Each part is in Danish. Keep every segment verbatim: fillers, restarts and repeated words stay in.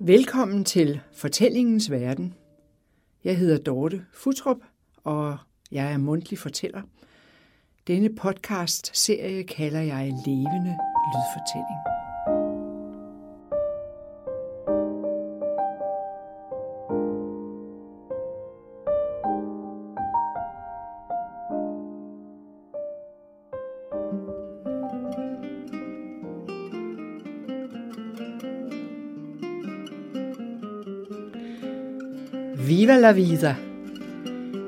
Velkommen til Fortællingens Verden. Jeg hedder Dorte Futrup, og jeg er mundtlig fortæller. Denne podcast-serie kalder jeg Levende Lydfortælling. Viva la vida.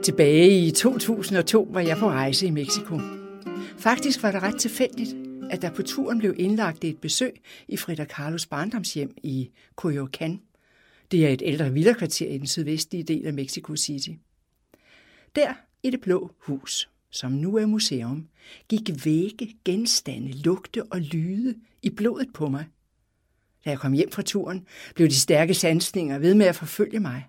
Tilbage i to tusind og to var jeg på rejse i Mexico. Faktisk var det ret tilfældigt, at der på turen blev indlagt et besøg i Frida Kahlos barndomshjem i Coyoacán. Det er et ældre villakvarter i den sydvestlige del af Mexico City. Der i det blå hus, som nu er museum, gik vægge, genstande, lugte og lyde i blodet på mig. Da jeg kom hjem fra turen, blev de stærke sansninger ved med at forfølge mig.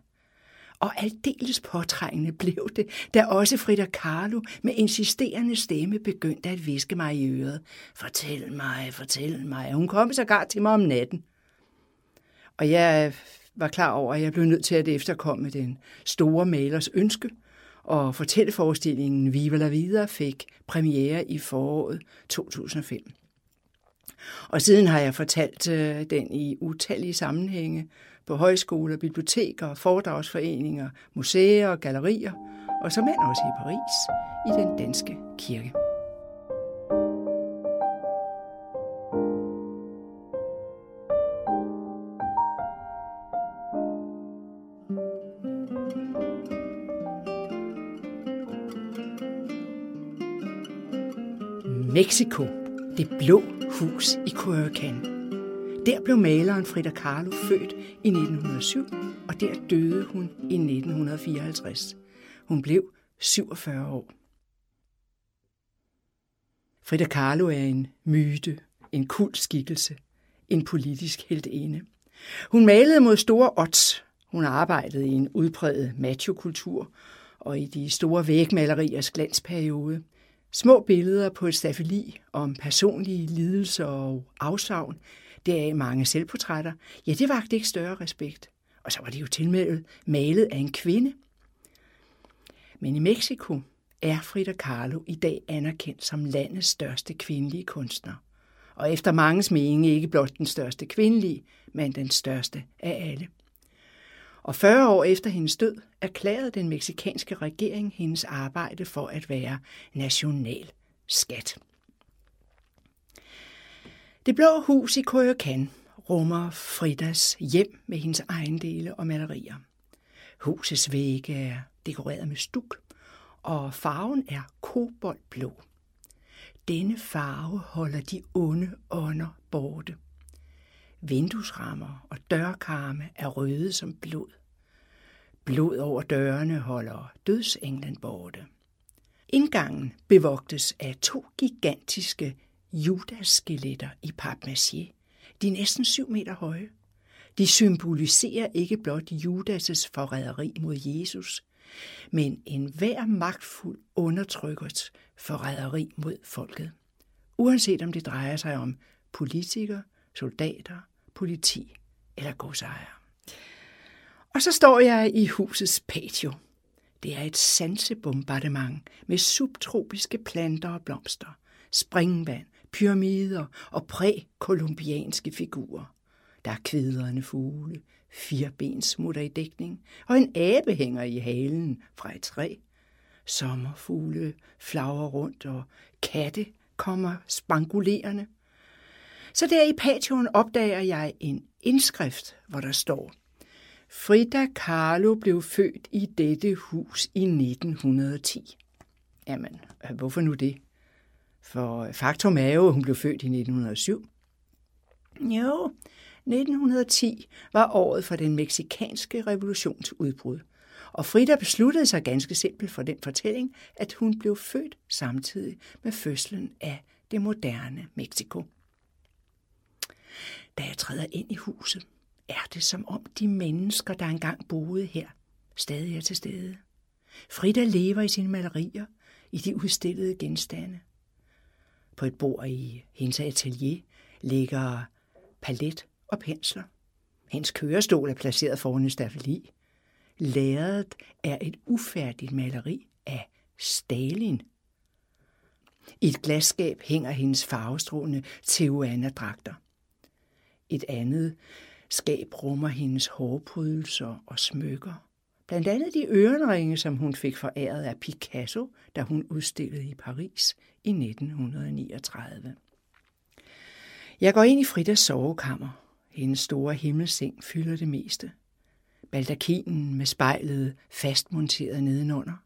Og aldeles påtrængende blev det, da også Frida Kahlo med insisterende stemme begyndte at hviske mig i øret. Fortæl mig, fortæl mig. Hun kom sågar til mig om natten. Og jeg var klar over, at jeg blev nødt til at efterkomme den store malers ønske, og fortælleforestillingen Viva la vida fik premiere i foråret to tusind og fem. Og siden har jeg fortalt den i utallige sammenhænge, på højskoler, biblioteker, foredragsforeninger, museer og gallerier, og som end også i Paris, i den danske kirke. Mexico, det blå hus i Coyoacán. Der blev maleren Frida Kahlo født i nitten hundrede og syv, og der døde hun i nitten fireoghalvtreds. Hun blev syvogfyrre år. Frida Kahlo er en myte, en kult skikkelse, en politisk heltinde. Hun malede mod store odds. Hun arbejdede i en udpræget machokultur og i de store vægmaleriers glansperiode. Små billeder på et stafeli om personlige lidelser og afsavn, deraf mange selvportrætter, ja, det vakte ikke større respekt. Og så var det jo tilmeldet malet af en kvinde. Men i Mexico er Frida Kahlo i dag anerkendt som landets største kvindelige kunstner. Og efter manges mening ikke blot den største kvindelige, men den største af alle. Og fyrre år efter hendes død erklærede den mexikanske regering hendes arbejde for at være national skat. Det blå hus i Coyoacán rummer Fridas hjem med hendes ejendele og malerier. Husets vægge er dekoreret med stuk, og farven er koboldblå. Denne farve holder de onde ånder borte. Vinduesrammer og dørkarme er røde som blod. Blod over dørene holder dødsenglen borte. Indgangen bevogtes af to gigantiske Judas-skeletter i papmaché. De er næsten syv meter høje. De symboliserer ikke blot Judas' forræderi mod Jesus, men enhver magtfuld undertrykkers forræderi mod folket. Uanset om det drejer sig om politikere, soldater, politi eller godsejere. Og så står jeg i husets patio. Det er et sansebombardement med subtropiske planter og blomster, springvand, pyramider og prækolumbianske figurer. Der er kvidrende fugle, firben smutter i dækning, og en abe hænger i halen fra et træ. Sommerfugle flagrer rundt, og katte kommer spangulerende. Så der i patioen opdager jeg en indskrift, hvor der står: Frida Kahlo blev født i dette hus i nitten ti. Jamen, hvorfor nu det? For faktum er jo, at hun blev født i nitten hundrede og syv. Jo, nitten ti var året for den meksikanske revolutions udbrud, og Frida besluttede sig ganske simpelt for den fortælling, at hun blev født samtidig med fødslen af det moderne Mexico. Da jeg træder ind i huset, er det som om de mennesker, der engang boede her, stadig er til stede. Frida lever i sine malerier, i de udstillede genstande. På et bord i hendes atelier ligger palet og pensler. Hendes kørestol er placeret foran en stafeli. Lærredet er et ufærdigt maleri af Stalin. I et glasskab hænger hendes farvestrålende tijuana-dragter. Et andet skab rummer hendes hårprydelser og smykker. Blandt andet de ørenringe, som hun fik foræret af Picasso, da hun udstillede i Paris i nitten niogtredive. Jeg går ind i Fridas sovekammer. Hendes store himmelseng fylder det meste. Baldakinen med spejlet fastmonteret nedenunder.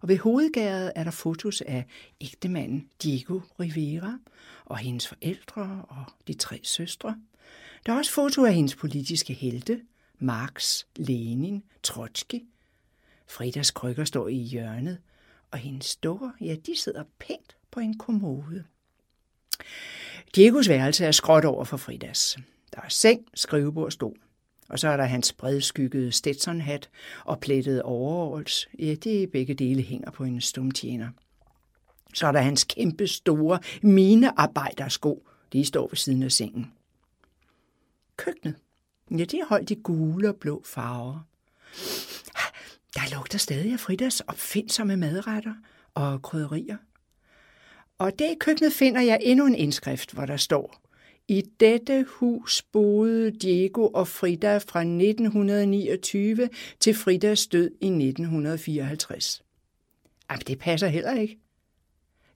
Og ved hovedgærdet er der fotos af ægtemanden Diego Rivera og hendes forældre og de tre søstre. Der er også fotoer af hendes politiske helte, Marx, Lenin, Trotsky. Fridas krykker står i hjørnet, og hendes dukker, ja, de sidder pænt på en kommode. Diegos værelse er skråt over for Fridas. Der er seng, skrivebord, stol. Og så er der hans bredskyggede Stetson-hat og plettede overalls. Ja, det begge dele hænger på en stumtjener. Så er der hans kæmpe store minearbejdersko. De står ved siden af sengen. Køkkenet. Ja, det er holdt i gule og blå farver. Der lugter stadig af Fridas opfindsomme madretter og krydderier. Og der i køkkenet finder jeg endnu en indskrift, hvor der står: I dette hus boede Diego og Frida fra nitten niogtyve til Fridas død i nitten fireoghalvtreds. Jamen, det passer heller ikke.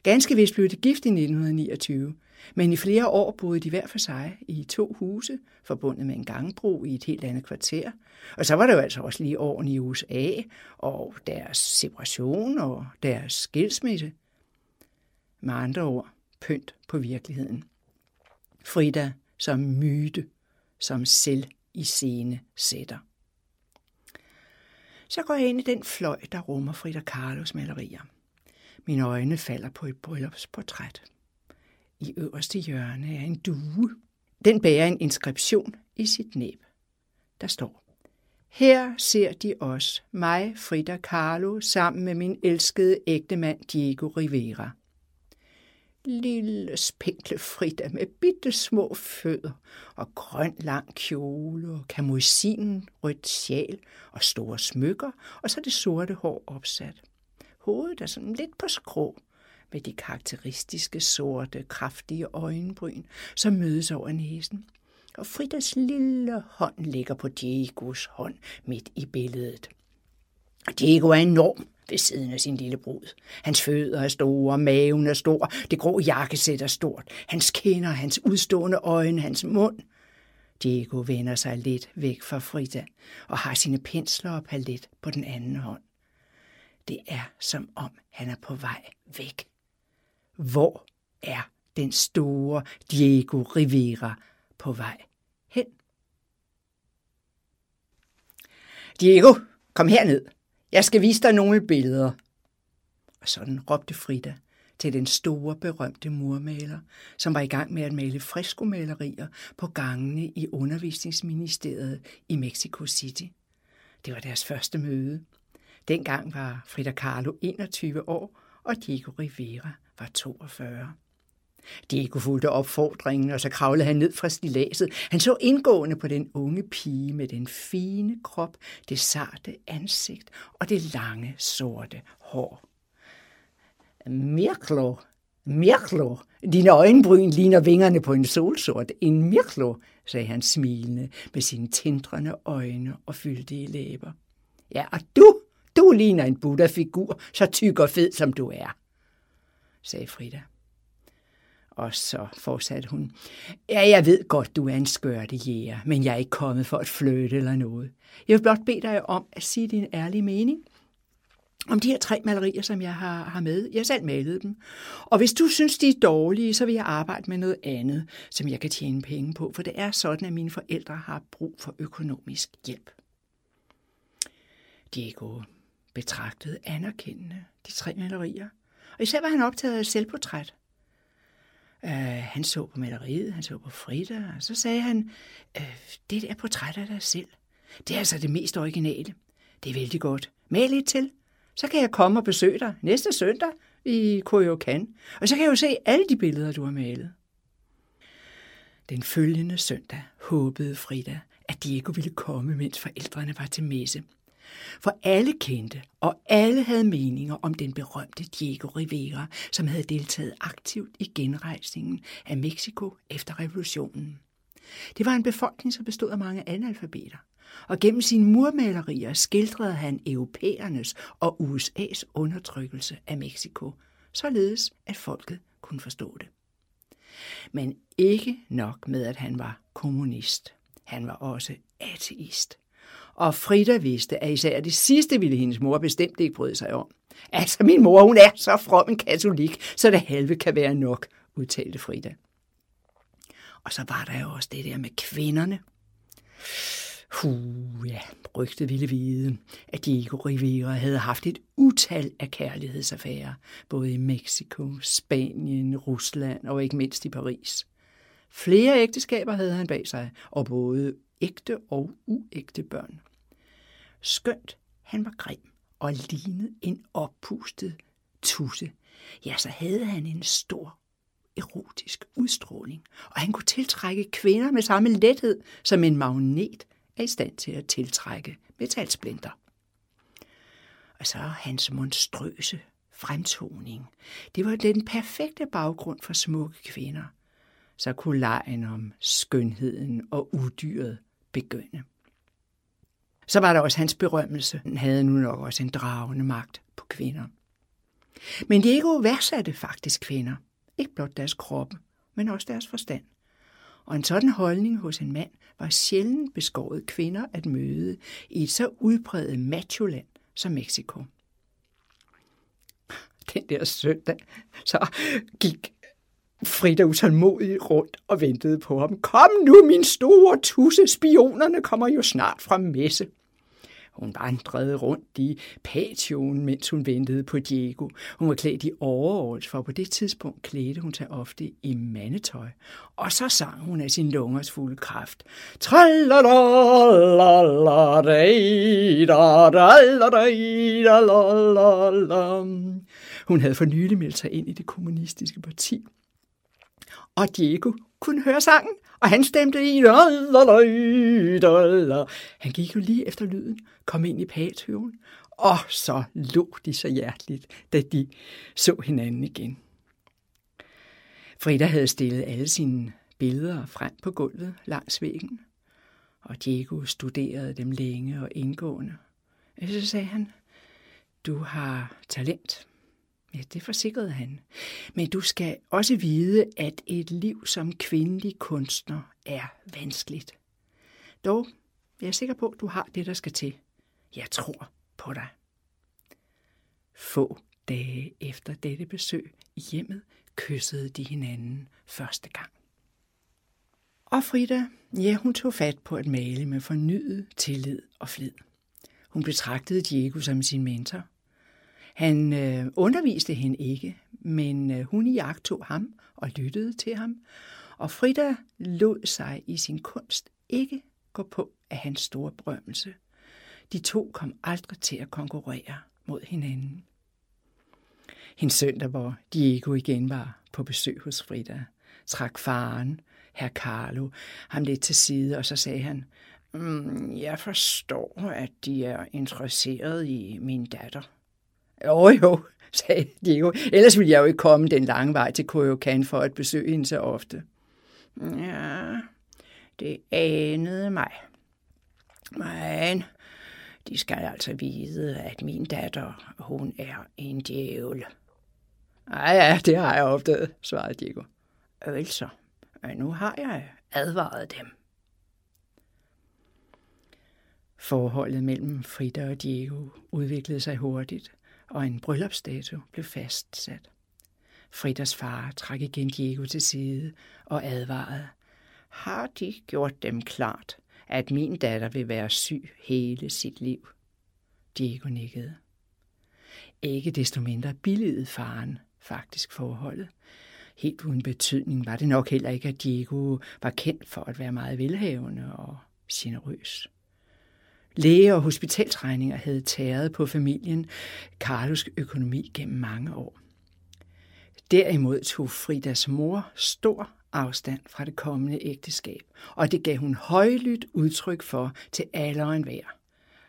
Ganske vist blev de gift i nitten niogtyve, men i flere år boede de hver for sig i to huse, forbundet med en gangbro i et helt andet kvarter. Og så var der jo altså også lige årene i U S A, og deres separation og deres skilsmisse. Med andre ord, pynt på virkeligheden. Frida som myte, som selv i scene sætter. Så går jeg ind i den fløj, der rummer Frida Kahlos malerier. Mine øjne falder på et bryllupsportræt. I øverste hjørne er en due. Den bærer en inskription i sit næb. Der står: Her ser de os, mig, Frida Kahlo, sammen med min elskede ægtemand Diego Rivera. Lille, spinkle Frida med bitte små fødder og grøn lang kjole og kamoisin, rødt sjal og store smykker, og så det sorte hår opsat. Hovedet er sådan lidt på skrå, med de karakteristiske sorte, kraftige øjenbryn, som mødes over næsen. Og Fridas lille hånd ligger på Diegos hånd midt i billedet. Diego er enorm ved siden af sin lille brud. Hans fødder er store, maven er stor, det grå jakkesæt er stort. Hans kinder, hans udstående øjne, hans mund. Diego vender sig lidt væk fra Frida og har sine pensler og palet på den anden hånd. Det er som om, han er på vej væk. Hvor er den store Diego Rivera på vej hen? Diego, kom herned. Jeg skal vise dig nogle billeder. Og sådan råbte Frida til den store, berømte murmaler, som var i gang med at male freskomalerier på gangene i undervisningsministeriet i Mexico City. Det var deres første møde. Dengang var Frida Kahlo enogtyve år, og Diego Rivera var toogfyrre. Diego fulgte opfordringen, og så kravlede han ned fra stilladset. Han så indgående på den unge pige med den fine krop, det sarte ansigt og det lange, sorte hår. Mirklo, mirklo, dine øjenbryn ligner vingerne på en solsort. En mirklo, sagde han smilende med sine tindrende øjne og fyldige læber. Ja, og du, du ligner en Buddha-figur, så tyk og fed som du er, sagde Frida. Og så fortsatte hun: Ja, jeg ved godt, du er en skørtejæger, men jeg er ikke kommet for at flytte eller noget. Jeg vil blot bede dig om at sige din ærlige mening om de her tre malerier, som jeg har, har med. Jeg selv malede dem. Og hvis du synes, de er dårlige, så vil jeg arbejde med noget andet, som jeg kan tjene penge på, for det er sådan, at mine forældre har brug for økonomisk hjælp. Diego betragtede anerkendende de tre malerier, og især var han optaget af selvportræt. Uh, han så på maleriet, han så på Frida, og så sagde han, uh, det er portrætter af dig selv. Det er altså det mest originale. Det er vældig godt. Mal lidt til. Så kan jeg komme og besøge dig næste søndag i Coyoacán, og så kan jeg jo se alle de billeder, du har malet. Den følgende søndag håbede Frida, at Diego ville komme, mens forældrene var til messe. For alle kendte, og alle havde meninger om den berømte Diego Rivera, som havde deltaget aktivt i genrejsningen af Mexico efter revolutionen. Det var en befolkning, som bestod af mange analfabeter, og gennem sine murmalerier skildrede han europæernes og U S A's undertrykkelse af Mexico, således at folket kunne forstå det. Men ikke nok med, at han var kommunist. Han var også ateist. Og Frida vidste, at især det sidste ville hendes mor bestemt ikke bryde sig om. Altså, min mor, hun er så from en katolik, så det halve kan være nok, udtalte Frida. Og så var der jo også det der med kvinderne. Huh, ja, rygtet ville vide, at Diego Rivera havde haft et utal af kærlighedsaffærer, både i Mexico, Spanien, Rusland og ikke mindst i Paris. Flere ægteskaber havde han bag sig, og både ægte og uægte børn. Skønt, han var grim og lignede en oppustet tusse. Ja, så havde han en stor erotisk udstråling, og han kunne tiltrække kvinder med samme lethed, som en magnet er i stand til at tiltrække metalsplinter. Og så hans monstrøse fremtoning. Det var den perfekte baggrund for smukke kvinder. Så kunne legen om skønheden og udyret begynde. Så var der også hans berømmelse. Han havde nu nok også en dragende magt på kvinder. Men Diego værdsatte faktisk kvinder. Ikke blot deres kroppe, men også deres forstand. Og en sådan holdning hos en mand var sjældent beskåret kvinder at møde i et så udpræget macholand som Mexico. Den der søndag, så gik Frida utålmodigt rundt og ventede på ham. Kom nu, min store tusse, spionerne kommer jo snart fra messe. Hun vandrede rundt i patioen, mens hun ventede på Diego. Hun var klædt i overalls, for på det tidspunkt klædte hun sig ofte i mandetøj. Og så sang hun af sin lungers fulde kraft. Hun havde for nylig meldt sig ind i det kommunistiske parti. Og Diego kunne høre sangen, og han stemte i. Han gik jo lige efter lyden, kom ind i patioen, og så lå de så hjerteligt, da de så hinanden igen. Frida havde stillet alle sine billeder frem på gulvet langs væggen, og Diego studerede dem længe og indgående. Så sagde han, du har talent. Ja, det forsikrede han. Men du skal også vide, at et liv som kvindelig kunstner er vanskeligt. Dog, jeg er sikker på, at du har det, der skal til. Jeg tror på dig. Få dage efter dette besøg i hjemmet, kyssede de hinanden første gang. Og Frida, ja, hun tog fat på at male med fornyet tillid og flid. Hun betragtede Diego som sin mentor. Han øh, underviste hende ikke, men øh, hun iagttog ham og lyttede til ham, og Frida lod sig i sin kunst ikke gå på af hans store berømmelse. De to kom aldrig til at konkurrere mod hinanden. Hendes søndag, hvor Diego igen var på besøg hos Frida, trak faren, Herr Carlo, ham lidt til side, og så sagde han, mm, jeg forstår, at de er interesseret i min datter. Jo, jo, sagde Diego. Ellers ville jeg jo ikke komme den lange vej til Coyoacán for at besøge hende så ofte. Ja, det anede mig. Men de skal altså vide, at min datter, hun er en djævel. Ej, ja, det har jeg opdaget, svarede Diego. Altså, nu har jeg advaret dem. Forholdet mellem Frida og Diego udviklede sig hurtigt, og en bryllupsdato blev fastsat. Fridas far trak igen Diego til side og advarede, har de gjort dem klart, at min datter vil være syg hele sit liv? Diego nikkede. Ikke desto mindre billigede faren faktisk forholdet. helt uden betydning var det nok heller ikke, at Diego var kendt for at være meget velhavende og generøs. Læge- og hospitalsregninger havde tæret på familien Carlos økonomi gennem mange år. Derimod tog Fridas mor stor afstand fra det kommende ægteskab, og det gav hun højlydt udtryk for til alle og enhver.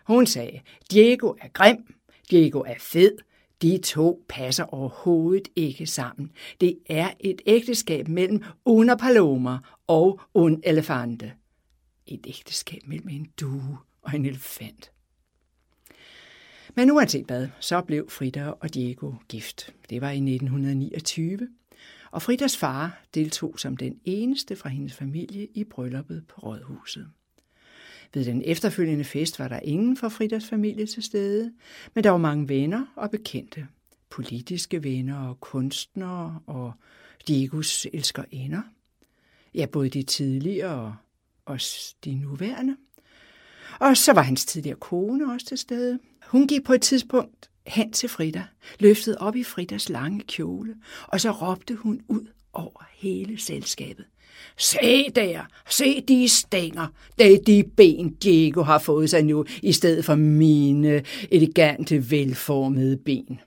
Hun sagde, Diego er grim, Diego er fed, de to passer overhovedet ikke sammen. Det er et ægteskab mellem una paloma og un elefante. Et ægteskab mellem en due og en elefant. Men uanset hvad, så blev Frida og Diego gift. Det var i nitten niogtyve, og Fridas far deltog som den eneste fra hendes familie i brylluppet på rådhuset. Ved den efterfølgende fest var der ingen fra Fridas familie til stede, men der var mange venner og bekendte. Politiske venner og kunstnere og Diegos elskerinder. Ja, både de tidligere og også de nuværende. Og så var hans tidligere kone også til stede. Hun gik på et tidspunkt hen til Frida, løftede op i Fridas lange kjole, og så råbte hun ud over hele selskabet. Se der, se de stænger, det er de ben, Diego har fået sig nu, i stedet for mine elegante, velformede ben.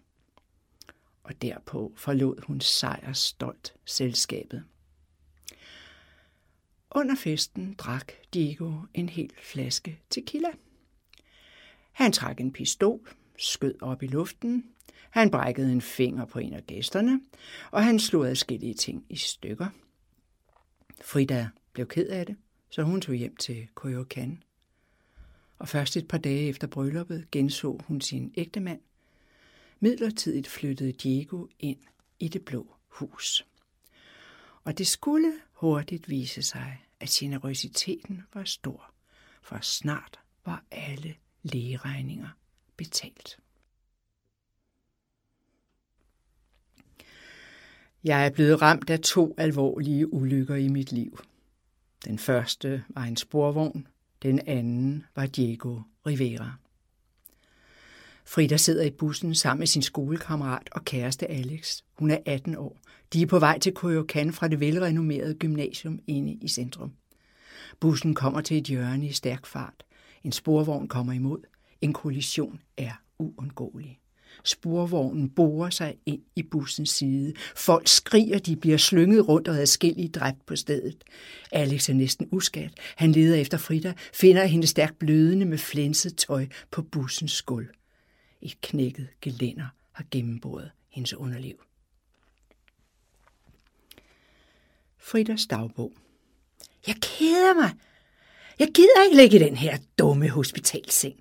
Og derpå forlod hun sejrstolt selskabet. Under festen drak Diego en hel flaske tequila. Han trak en pistol, skød op i luften, han brækkede en finger på en af gæsterne, og han slog adskillige ting i stykker. Frida blev ked af det, så hun tog hjem til Coyoacán. Og først et par dage efter brylluppet genså hun sin ægtemand. Midlertidigt flyttede Diego ind i det blå hus. Og det skulle hurtigt vise sig, at generøsiteten var stor, for snart var alle lægeregninger betalt. Jeg er blevet ramt af to alvorlige ulykker i mit liv. Den første var en sporvogn, den anden var Diego Rivera. Frida sidder i bussen sammen med sin skolekammerat og kæreste Alex. Hun er atten år. De er på vej til Coyoacán fra det velrenommerede gymnasium inde i centrum. Bussen kommer til et hjørne i stærk fart. En sporvogn kommer imod. En kollision er uundgåelig. Sporvognen borer sig ind i bussens side. Folk skriger, de bliver slynget rundt og adskillige dræbt på stedet. Alex er næsten uskadt. Han leder efter Frida, finder hende stærkt blødende med flænset tøj på bussens skuld. Et knækket gelænder har gennemboret hendes underliv. Fridas dagbog. Jeg keder mig. Jeg gider ikke ligge i den her dumme hospitalseng.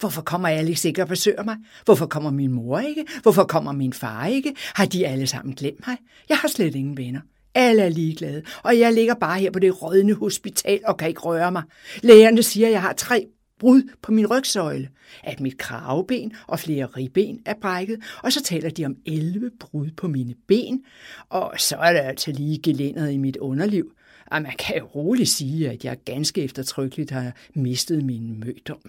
Hvorfor kommer Alex ikke og besøger mig? Hvorfor kommer min mor ikke? Hvorfor kommer min far ikke? Har de alle sammen glemt mig? Jeg har slet ingen venner. Alle er ligeglade, og jeg ligger bare her på det rådne hospital og kan ikke røre mig. Lægerne siger, at jeg har tre brud på min rygsøjle, at mit kravben og flere ribben er brækket, og så taler de om elleve brud på mine ben, og så er der altså lige gelændret i mit underliv. Og man kan jo roligt sige, at jeg ganske eftertrykkeligt har mistet min mødom.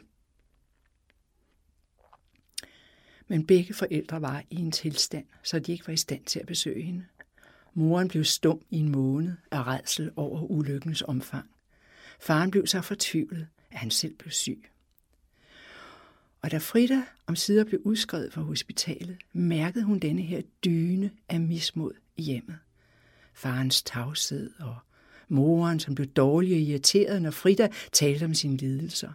Men begge forældre var i en tilstand, så de ikke var i stand til at besøge hende. Moren blev stum i en måned af rædsel over ulykkens omfang. Faren blev så fortvivlet, at han selv blev syg. Og da Frida omsider blev udskrevet fra hospitalet, mærkede hun denne her dyne af mismod i hjemmet. Farens tavshed og moren, som blev dårlig og irriteret, når Frida talte om sine lidelser.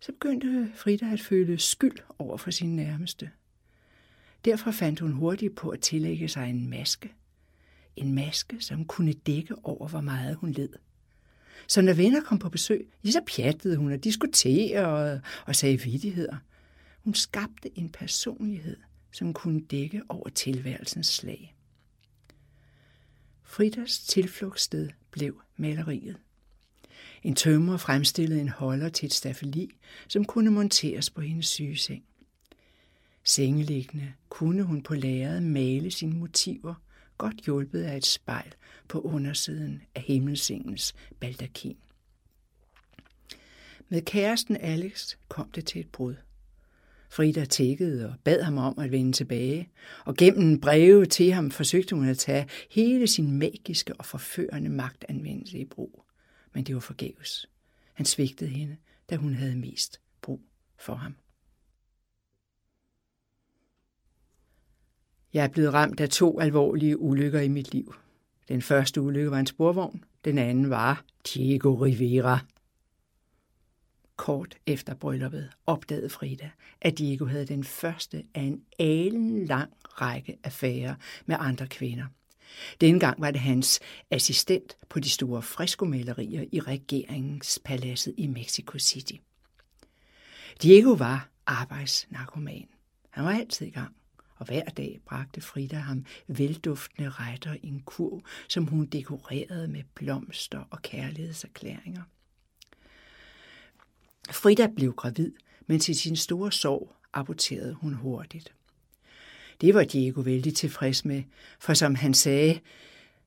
Så begyndte Frida at føle skyld over for sine nærmeste. Derfor fandt hun hurtigt på at tillægge sig en maske. En maske, som kunne dække over, hvor meget hun led. Så når venner kom på besøg, så pjattede hun og diskuterede og sagde vittigheder. Hun skabte en personlighed, som kunne dække over tilværelsens slag. Fridas tilflugtssted blev maleriet. En tømrer fremstillede en holder til et staffeli, som kunne monteres på hendes sygeseng. Sengeliggende kunne hun på lærredet male sine motiver, godt hjulpet af et spejl på undersiden af himmelsengens baldakin. Med kæresten Alex kom det til et brud. Frida tækkede og bad ham om at vende tilbage, og gennem breve til ham forsøgte hun at tage hele sin magiske og forførende magtanvendelse i brug. Men det var forgæves. Han svigtede hende, da hun havde mest brug for ham. Jeg er blevet ramt af to alvorlige ulykker i mit liv. Den første ulykke var en sporvogn, den anden var Diego Rivera. Kort efter brylluppet opdagede Frida, at Diego havde den første af en alenlang række affærer med andre kvinder. Dengang var det hans assistent på de store freskomalerier i regeringspaladset i Mexico City. Diego var arbejdsnarkoman. Han var altid i gang, og hver dag bragte Frida ham velduftende retter i en kurv, som hun dekorerede med blomster og kærlighedserklæringer. Frida blev gravid, men til sin store sorg aborterede hun hurtigt. Det var Diego vældig tilfreds med, for som han sagde,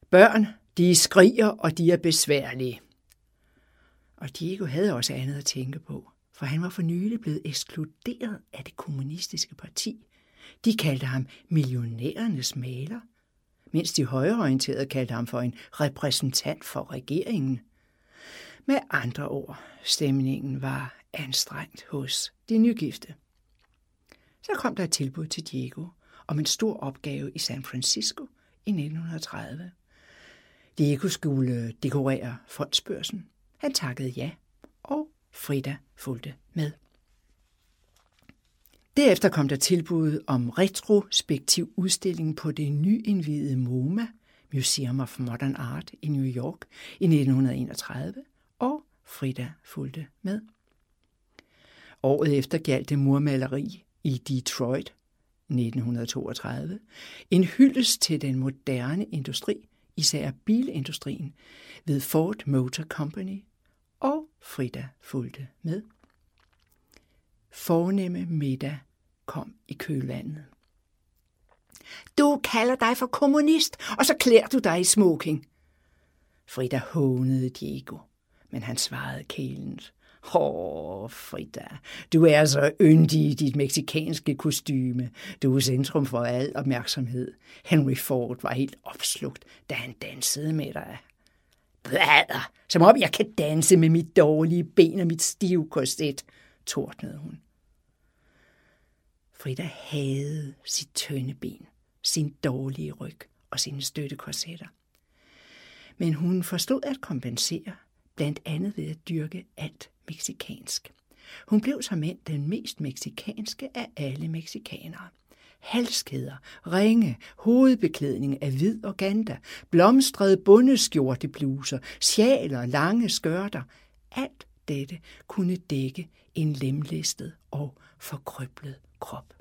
børn, de skriger, og de er besværlige. Og Diego havde også andet at tænke på, for han var for nylig blevet ekskluderet af det kommunistiske parti. De kaldte ham millionærernes maler, mens de højreorienterede kaldte ham for en repræsentant for regeringen. Med andre ord, stemningen var anstrengt hos de nygifte. Så kom der et tilbud til Diego om en stor opgave i San Francisco i nitten tredive. Diego skulle dekorere fondsbørsen. Han takkede ja, og Frida fulgte med. Derefter kom der tilbud om retrospektiv udstilling på det nyindvidede MoMA, Museum of Modern Art i New York i nitten enogtredive, og Frida fulgte med. Året efter gjaldt det murmaleri i Detroit nitten toogtredive, en hyldest til den moderne industri, især bilindustrien, ved Ford Motor Company, og Frida fulgte med. Fornemme middag kom i kølvandet. Du kalder dig for kommunist, og så klæder du dig i smoking. Frida hånede Diego, men han svarede kælent. Åh, Frida, du er så yndig i dit meksikanske kostyme. Du er centrum for al opmærksomhed. Henry Ford var helt opslugt, da han dansede med dig. Blader, som om jeg kan danse med mit dårlige ben og mit stive korset, tordnede hun. Frida havde sit tynde ben, sin dårlige ryg og sine støttekorsetter. Men hun forstod at kompensere, blandt andet ved at dyrke alt meksikansk. Hun blev som end den mest meksikanske af alle meksikanere. Halskæder, ringe, hovedbeklædning af hvid organda, blomstrede bundeskjorte bluser, sjaler, lange skørter. Alt dette kunne dække en lemlæstet og forkryblet krop.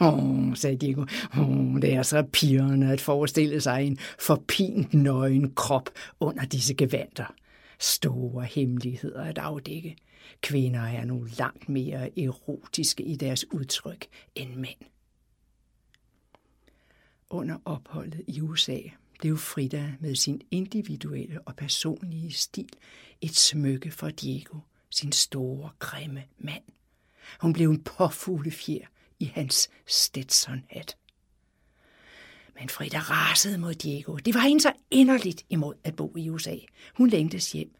Åh, sagde Diego, åh, det er så pirrende at forestille sig en forpint nøgen krop under disse gevanter. Store hemmeligheder at afdække. Kvinder er nu langt mere erotiske i deres udtryk end mænd. Under opholdet i U S A blev Frida med sin individuelle og personlige stil et smykke for Diego, sin store, grimme mand. Hun blev en påfuglefjer i hans Stetson-hat. Men Frida rasede mod Diego. Det var hende så inderligt imod at bo i U S A. Hun længtes hjem.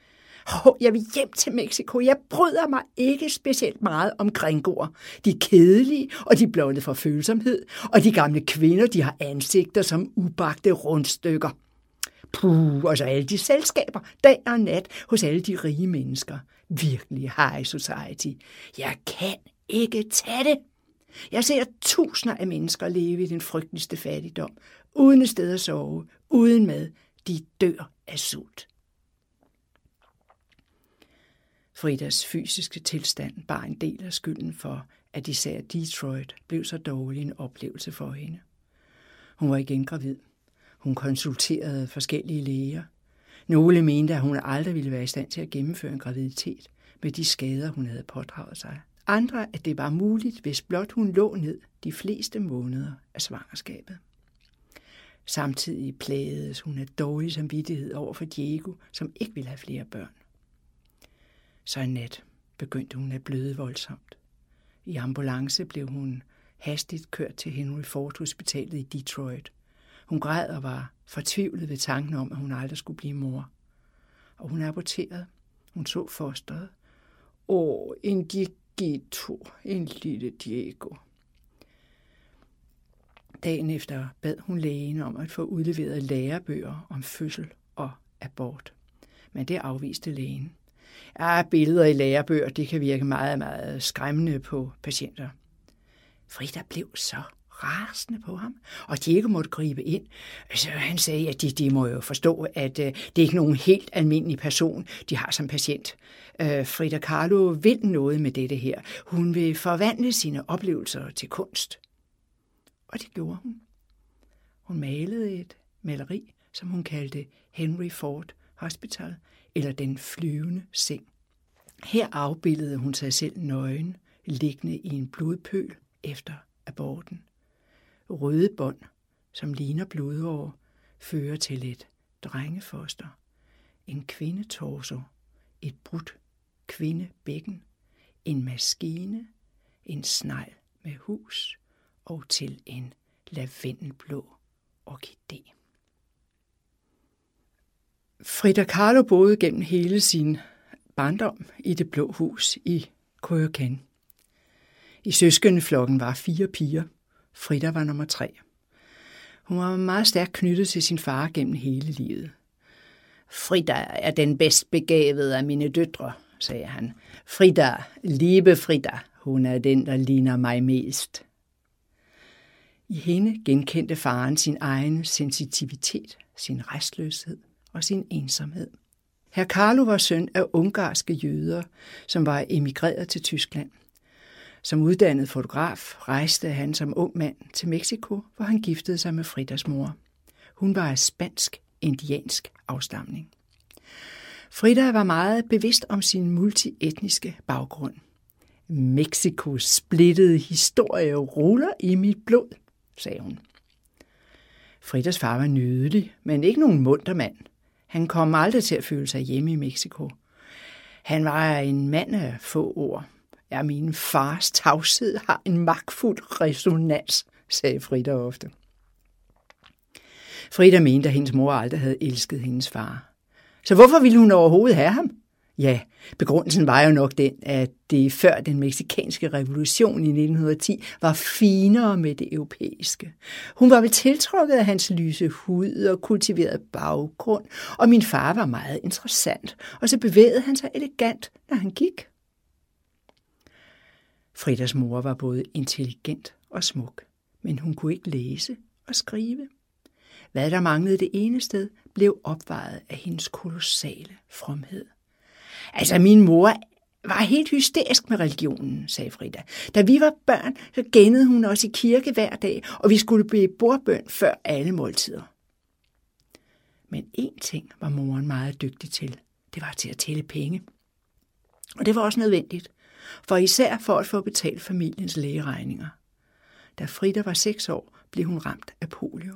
Åh, jeg vil hjem til Mexico. Jeg bryder mig ikke specielt meget om gringoer. De er kedelige, og de er blondet for følsomhed, og de gamle kvinder, de har ansigter som ubagte rundstykker. Puh, og så alle de selskaber, dag og nat, hos alle de rige mennesker. Virkelig high society. Jeg kan ikke tage det. Jeg ser tusinder af mennesker leve i den frygteligste fattigdom, uden et sted at sove, uden mad. De dør af sult. Fridas fysiske tilstand bar en del af skylden for, at især Detroit blev så dårlig en oplevelse for hende. Hun var igen gravid. Hun konsulterede forskellige læger. Nogle mente, at hun aldrig ville være i stand til at gennemføre en graviditet med de skader, hun havde pådraget sig. Andre, at det var muligt, hvis blot hun lå ned de fleste måneder af svangerskabet. Samtidig plagedes hun af dårlig samvittighed over for Diego, som ikke ville have flere børn. Så en nat begyndte hun at bløde voldsomt. I ambulance blev hun hastigt kørt til Henry Ford Hospitalet i Detroit. Hun græd og var fortvivlet ved tanken om, at hun aldrig skulle blive mor. Og hun aborterede. Hun så fosteret. Åh, en Diego, en lille Diego. Dagen efter bad hun lægen om at få udleveret lærebøger om fødsel og abort. Men det afviste lægen. Ja, billeder i lærebøger, det kan virke meget, meget skræmmende på patienter. Frida blev så rasende på ham, og Diego måtte gribe ind. Så han sagde, at de, de må jo forstå, at uh, det er ikke nogen helt almindelig person, de har som patient. Uh, Frida Kahlo vil noget med dette her. Hun vil forvandle sine oplevelser til kunst. Og det gjorde hun. Hun malede et maleri, som hun kaldte Henry Ford Hospital, eller Den flyvende seng. Her afbildede hun sig selv nøgen, liggende i en blodpøl efter aborten. Røde bånd, som ligner blodår, fører til et drengefoster, en kvindetorso, et brudt kvindebækken, en maskine, en snegl med hus og til en lavendelblå orkidé. Frida Kahlo boede gennem hele sin barndom i Det Blå Hus i Coyoacán. I søskendeflokken var fire piger. Frida var nummer tre. Hun var meget stærkt knyttet til sin far gennem hele livet. Frida er den bedst begavede af mine døtre, sagde han. Frida, liebe Frida, hun er den, der ligner mig mest. I hende genkendte faren sin egen sensitivitet, sin restløshed og sin ensomhed. Herr Carlo var søn af ungarske jøder, som var emigreret til Tyskland. Som uddannet fotograf rejste han som ung mand til Mexico, hvor han giftede sig med Fridas mor. Hun var af spansk-indiansk afstamning. Frida var meget bevidst om sin multietniske baggrund. Mexikos splittede historie ruller i mit blod, sagde hun. Fridas far var nydelig, men ikke nogen munter mand. Han kom aldrig til at føle sig hjemme i Mexico. Han var en mand af få ord. Ja, min fars tavshed har en magtfuld resonans, sagde Frida ofte. Frida mente, at hendes mor aldrig havde elsket hendes far. Så hvorfor ville hun overhovedet have ham? Ja, begrundelsen var jo nok den, at det før den meksikanske revolution i nitten ti var finere med det europæiske. Hun var vel tiltrukket af hans lyse hud og kultiveret baggrund, og min far var meget interessant, og så bevægede han sig elegant, når han gik. Fridas mor var både intelligent og smuk, men hun kunne ikke læse og skrive. Hvad der manglede det ene sted, blev opvejet af hendes kolossale fromhed. Altså, min mor var helt hysterisk med religionen, sagde Frida. Da vi var børn, så gennede hun os i kirke hver dag, og vi skulle bede bordbøn før alle måltider. Men én ting var moren meget dygtig til. Det var til at tælle penge. Og det var også nødvendigt, for især for at få betalt familiens lægeregninger. Da Frida var seks år, blev hun ramt af polio.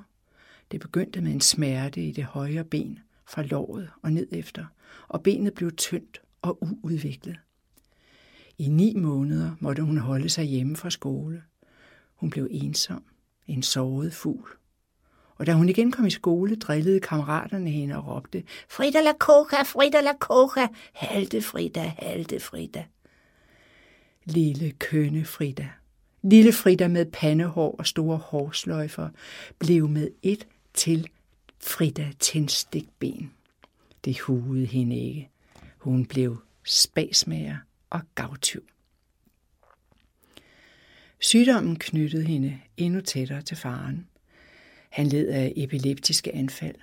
Det begyndte med en smerte i det højre ben, fra låret og nedefter, og benet blev tyndt og uudviklet. I ni måneder måtte hun holde sig hjemme fra skole. Hun blev ensom, en såret fugl. Og da hun igen kom i skole, drillede kammeraterne hende og råbte, Frida la coca, Frida la coca, halte Frida, halte Frida. Lille kønne Frida, lille Frida med pandehår og store hårsløjfer, blev med et til Frida tændstikben. Det hugede hende ikke. Hun blev spasmager og gavtyv. Sygdommen knyttede hende endnu tættere til faren. Han led af epileptiske anfald,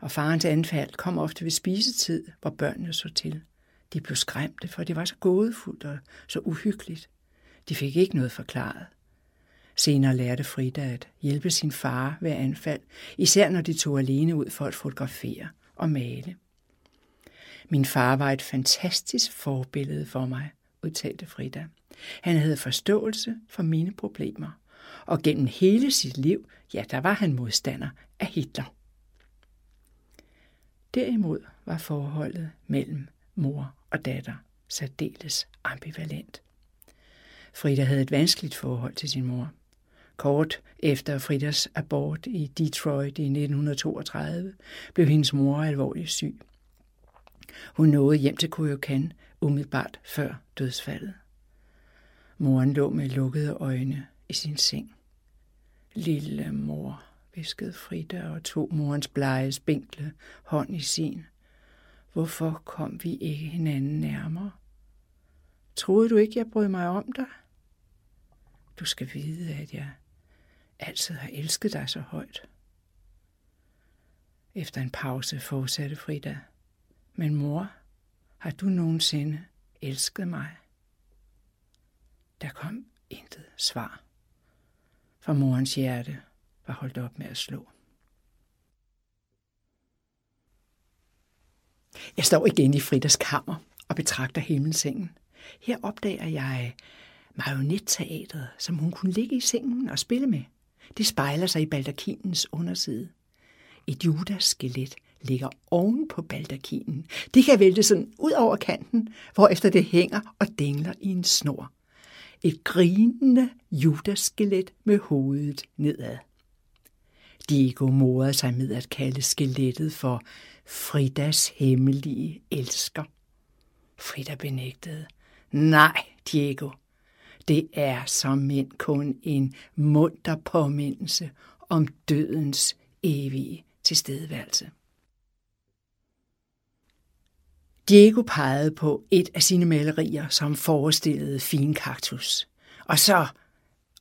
og farens anfald kom ofte ved spisetid, hvor børnene så til. De blev skræmte, for det var så gådefuldt og så uhyggeligt. De fik ikke noget forklaret. Senere lærte Frida at hjælpe sin far ved anfald, især når de tog alene ud for at fotografere og male. Min far var et fantastisk forbillede for mig, udtalte Frida. Han havde forståelse for mine problemer, og gennem hele sit liv, ja, der var han modstander af Hitler. Derimod var forholdet mellem mor og datter særdeles ambivalent. Frida havde et vanskeligt forhold til sin mor. Kort efter Fridas abort i Detroit i nitten toogtredive blev hendes mor alvorligt syg. Hun nåede hjem til Coyoacán umiddelbart før dødsfaldet. Moren lå med lukkede øjne i sin seng. Lille mor, viskede Frida og tog morens blege, spinkle hånd i sin. Hvorfor kom vi ikke hinanden nærmere? Troede du ikke, jeg brød mig om dig? Du skal vide, at jeg altid har elsket dig så højt. Efter en pause fortsatte Frida. Men mor, har du nogensinde elsket mig? Der kom intet svar, for morens hjerte var holdt op med at slå. Jeg står igen i Fridas kammer og betragter himmelsengen. Her opdager jeg marionetteatret, som hun kunne ligge i sengen og spille med. Det spejler sig i baldakinens underside. Et Judas-skelet ligger oven på baldakinen. Det kan vælte sådan ud over kanten, hvorefter det hænger og dingler i en snor. Et grinende Judas-skelet med hovedet nedad. Diego morede sig med at kalde skelettet for Fridas hemmelige elsker. Frida benægtede. Nej, Diego, det er som end kun en munter påmindelse om dødens evige tilstedeværelse. Diego pegede på et af sine malerier, som forestillede finkaktus. Og så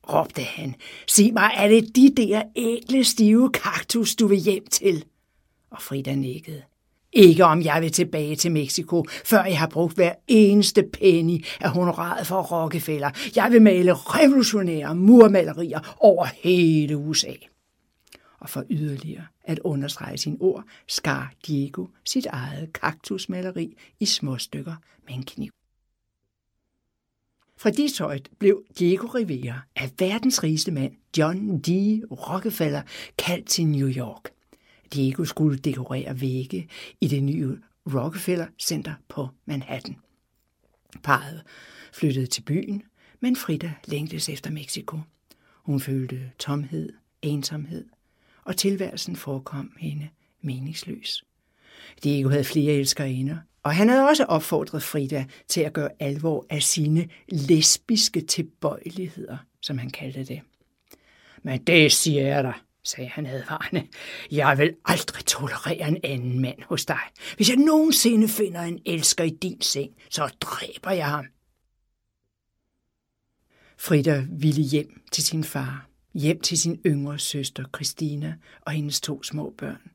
råbte han, sig mig, er det de der ægle, stive kaktus, du vil hjem til? Og Frida nikkede. Ikke om jeg vil tilbage til Mexico, før jeg har brugt hver eneste penny af honoraret for Rockefeller. Jeg vil male revolutionære murmalerier over hele U S A. Og for yderligere at understrege sine ord, skar Diego sit eget kaktusmaleri i små stykker med en kniv. Fra Detroit blev Diego Rivera af verdens rigeste mand John D. Rockefeller kaldt til New York. Diego skulle dekorere vægge i det nye Rockefeller Center på Manhattan. Parret flyttede til byen, men Frida længtes efter Mexico. Hun følte tomhed, ensomhed, og tilværelsen forekom hende meningsløs. Diego havde flere elskerinder, og han havde også opfordret Frida til at gøre alvor af sine lesbiske tilbøjeligheder, som han kaldte det. Men det siger jeg dig, sagde han advarende. Jeg vil aldrig tolerere en anden mand hos dig. Hvis jeg nogensinde finder en elsker i din seng, så dræber jeg ham. Frida ville hjem til sin far, hjem til sin yngre søster Christina og hendes to små børn.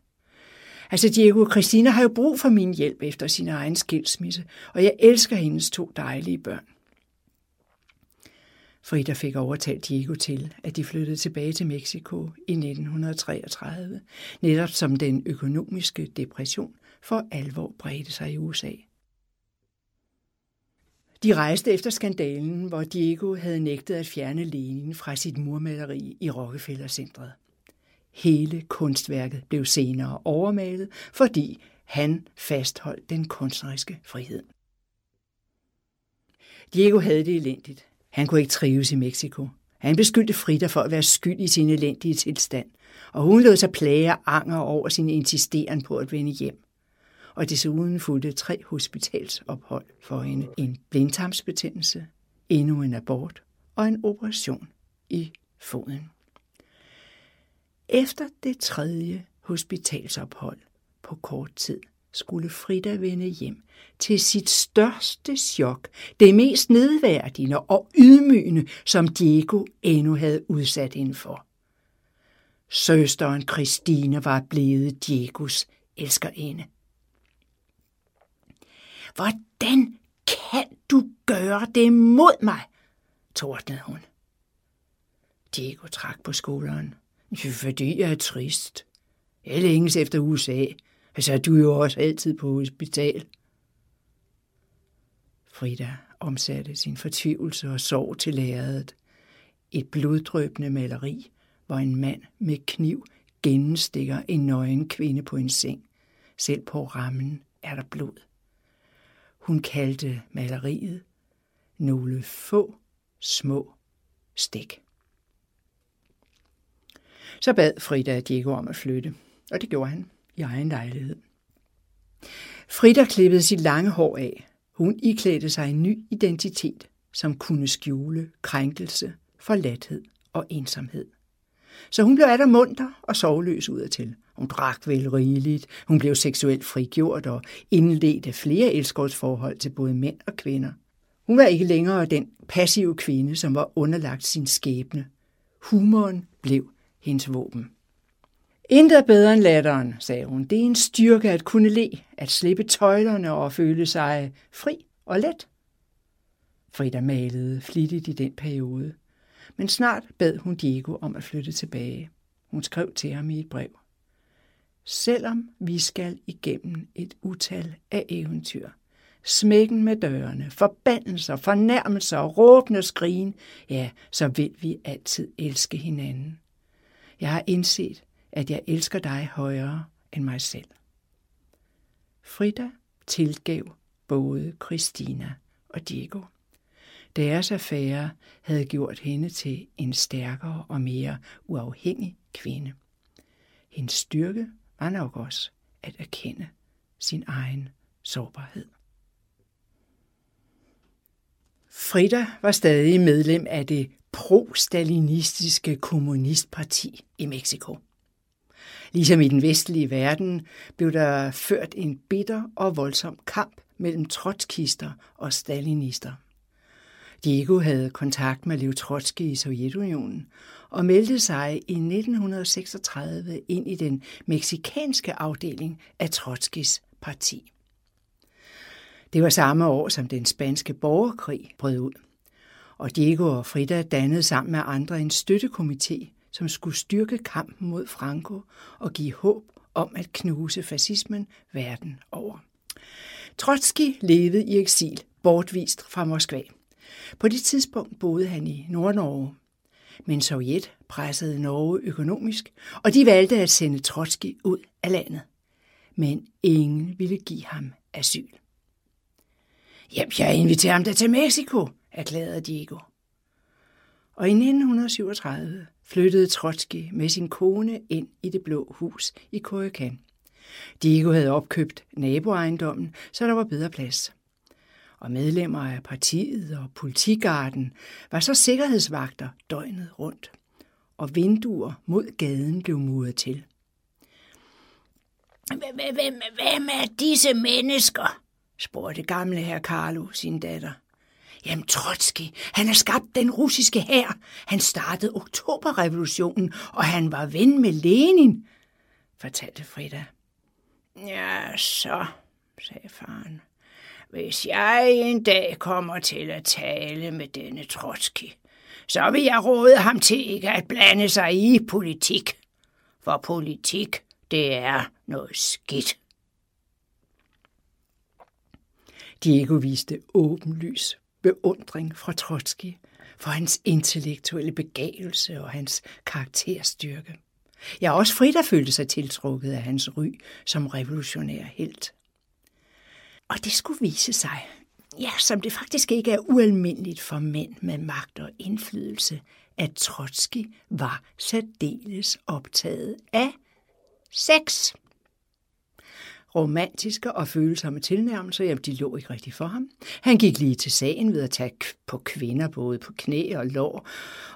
Altså Diego og Christina har jo brug for min hjælp efter sin egen skilsmisse, og jeg elsker hendes to dejlige børn. Frida fik overtalt Diego til, at de flyttede tilbage til Mexico i nitten treogtredive, netop som den økonomiske depression for alvor bredte sig i U S A. De rejste efter skandalen, hvor Diego havde nægtet at fjerne Lenin fra sit murmaleri i Rockefeller-centret. Hele kunstværket blev senere overmalet, fordi han fastholdt den kunstneriske frihed. Diego havde det elendigt. Han kunne ikke trives i Mexico. Han beskyldte Frida for at være skyld i sin elendige tilstand, og hun lod sig plage og anger over sin insisteren på at vende hjem. Og desuden fulgte tre hospitalsophold for hende. En blindtarmsbetændelse, endnu en abort og en operation i foden. Efter det tredje hospitalsophold på kort tid skulle Frida vende hjem til sit største chok, det mest nedværdigende og ydmygende, som Diego endnu havde udsat hende for. Søsteren Christine var blevet Diegos elskerinde. Hvordan kan du gøre det mod mig? Tordnede hun. Diego trak på skulderen. Fordi jeg er trist. Jeg længes efter U S A. Så er du jo også altid på hospital. Frida omsatte sin fortvivlelse og sorg til lærredet. Et bloddrøbende maleri, hvor en mand med kniv gennemstikker en nøgen kvinde på en seng. Selv på rammen er der blod. Hun kaldte maleriet nogle få små stik. Så bad Frida Diego om at flytte, og det gjorde han i egen lejlighed. Frida klippede sit lange hår af. Hun iklædte sig en ny identitet, som kunne skjule krænkelse, forladthed og ensomhed. Så hun blev atter munter og sovløs udadtil. Hun drak vel rigeligt, hun blev seksuelt frigjort og indledte flere elskovsforhold til både mænd og kvinder. Hun var ikke længere den passive kvinde, som var underlagt sin skæbne. Humoren blev hendes våben. Intet bedre end latteren, sagde hun. Det er en styrke at kunne le, at slippe tøjlerne og føle sig fri og let. Frida malede flittigt i den periode, men snart bad hun Diego om at flytte tilbage. Hun skrev til ham i et brev. Selvom vi skal igennem et utal af eventyr, smækken med dørene, forbandelser, fornærmelser og råbende skrigen, ja, så vil vi altid elske hinanden. Jeg har indset, at jeg elsker dig højere end mig selv. Frida tilgav både Christina og Diego. Deres affære havde gjort hende til en stærkere og mere uafhængig kvinde. Hendes styrke var nok også at erkende sin egen sårbarhed. Frida var stadig medlem af det pro-stalinistiske kommunistparti i Mexico. Ligesom i den vestlige verden blev der ført en bitter og voldsom kamp mellem trotskister og stalinister. Diego havde kontakt med Lev Trotsky i Sovjetunionen og meldte sig i nitten seksogtredive ind i den meksikanske afdeling af Trotskys parti. Det var samme år, som den spanske borgerkrig brød ud, og Diego og Frida dannede sammen med andre en støttekomité, som skulle styrke kampen mod Franco og give håb om at knuse fascismen verden over. Trotsky levede i eksil, bortvist fra Moskva. På det tidspunkt boede han i Nord-Norge, men Sovjet pressede Norge økonomisk, og de valgte at sende Trotsky ud af landet. Men ingen ville give ham asyl. Jamen, jeg inviterer ham da til Mexico, erklærede Diego. Og i nitten syvogtredive flyttede Trotsky med sin kone ind i det blå hus i Coyoacán. Diego havde opkøbt naboejendommen, så der var bedre plads. Og medlemmer af partiet og politigarden var så sikkerhedsvagter døgnet rundt, og vinduer mod gaden blev muret til. Hvem er disse mennesker? Spurgte gamle herr Carlo sin datter. Jamen Trotsky, han har skabt den russiske hær. Han startede oktoberrevolutionen, og han var ven med Lenin, fortalte Frida. Ja, så, sagde faren. Hvis jeg en dag kommer til at tale med denne Trotsky, så vil jeg råde ham til ikke at blande sig i politik. For politik, det er noget skidt. Diego viste åbenlys beundring fra Trotsky for hans intellektuelle begavelse og hans karakterstyrke. Ja, også Frida følte sig tiltrukket af hans ry som revolutionær helt. Og det skulle vise sig, ja, som det faktisk ikke er ualmindeligt for mænd med magt og indflydelse, at Trotsky var særdeles optaget af sex. Romantiske og følsomme tilnærmelser, jamen de lå ikke rigtig for ham. Han gik lige til sagen ved at tage på kvinder, både på knæ og lår,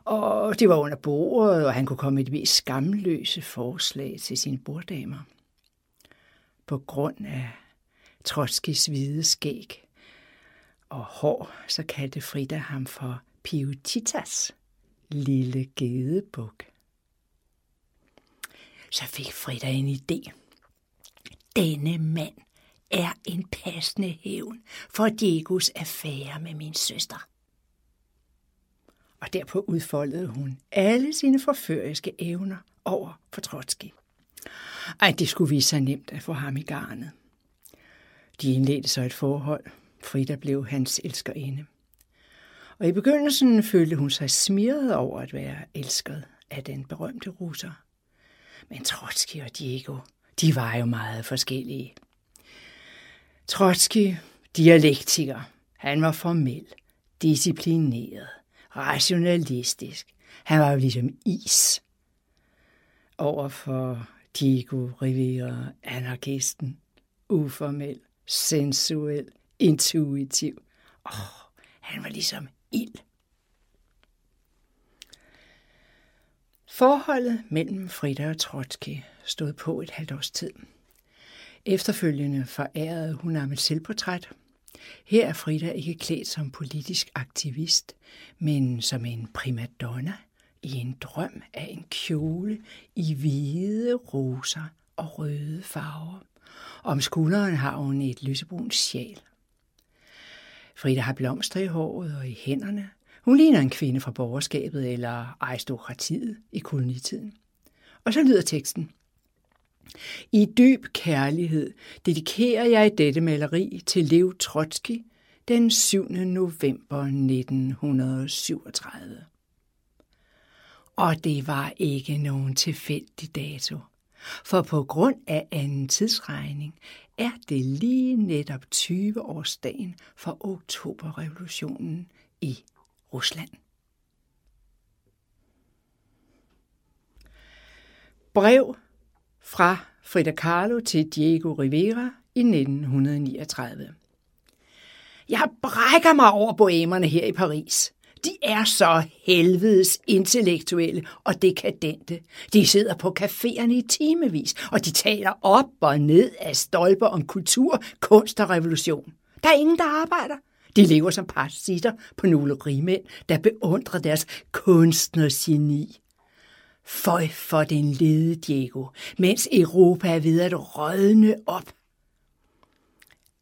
og det var under bordet, og han kunne komme med de mest skamløse forslag til sine borddamer. På grund af Trotskys hvide skæg og hår, så kaldte Frida ham for Piotitas, lille gedebuk. Så fik Frida en idé. Denne mand er en passende hævn for Diegos affære med min søster. Og derpå udfoldede hun alle sine forføriske evner over for Trotsky. Ej, det skulle vise sig nemt at få ham i garnet. De indledte så et forhold. Frida blev hans elskerinde. Og i begyndelsen følte hun sig smiret over at være elsket af den berømte russer. Men Trotsky og Diego, de var jo meget forskellige. Trotsky, dialektiker, han var formel, disciplineret, rationalistisk. Han var jo ligesom is over for Diego Rivera, anarkisten, uformel, sensuel, intuitiv. Åh, han var ligesom ild. Forholdet mellem Frida og Trotsky stod på et halvt års tid. Efterfølgende forærede hun ham et selvportræt. Her er Frida ikke klædt som politisk aktivist, men som en primadonna i en drøm af en kjole i hvide roser og røde farver. Om skulderen har hun et lysebrunt sjal. Frida har blomster i håret og i hænderne. Hun ligner en kvinde fra borgerskabet eller aristokratiet i kolonitiden. Og så lyder teksten. I dyb kærlighed dedikerer jeg dette maleri til Lev Trotsky den syvende november nitten syvogtredive. Og det var ikke nogen tilfældig dato, for på grund af anden tidsregning er det lige netop tyve-årsdagen for oktoberrevolutionen i Rusland. Brev fra Frida Kahlo til Diego Rivera i nitten niogtredive. Jeg brækker mig over bohemerne her i Paris. De er så helvedes intellektuelle og dekadente. De sidder på caféerne i timevis, og de taler op og ned af stolper om kultur, kunst og revolution. Der er ingen, der arbejder. De lever som parasitter på nogle rigmænd, der beundrer deres kunstnergeni. Føj for den lede Diego, mens Europa er ved at rådne op.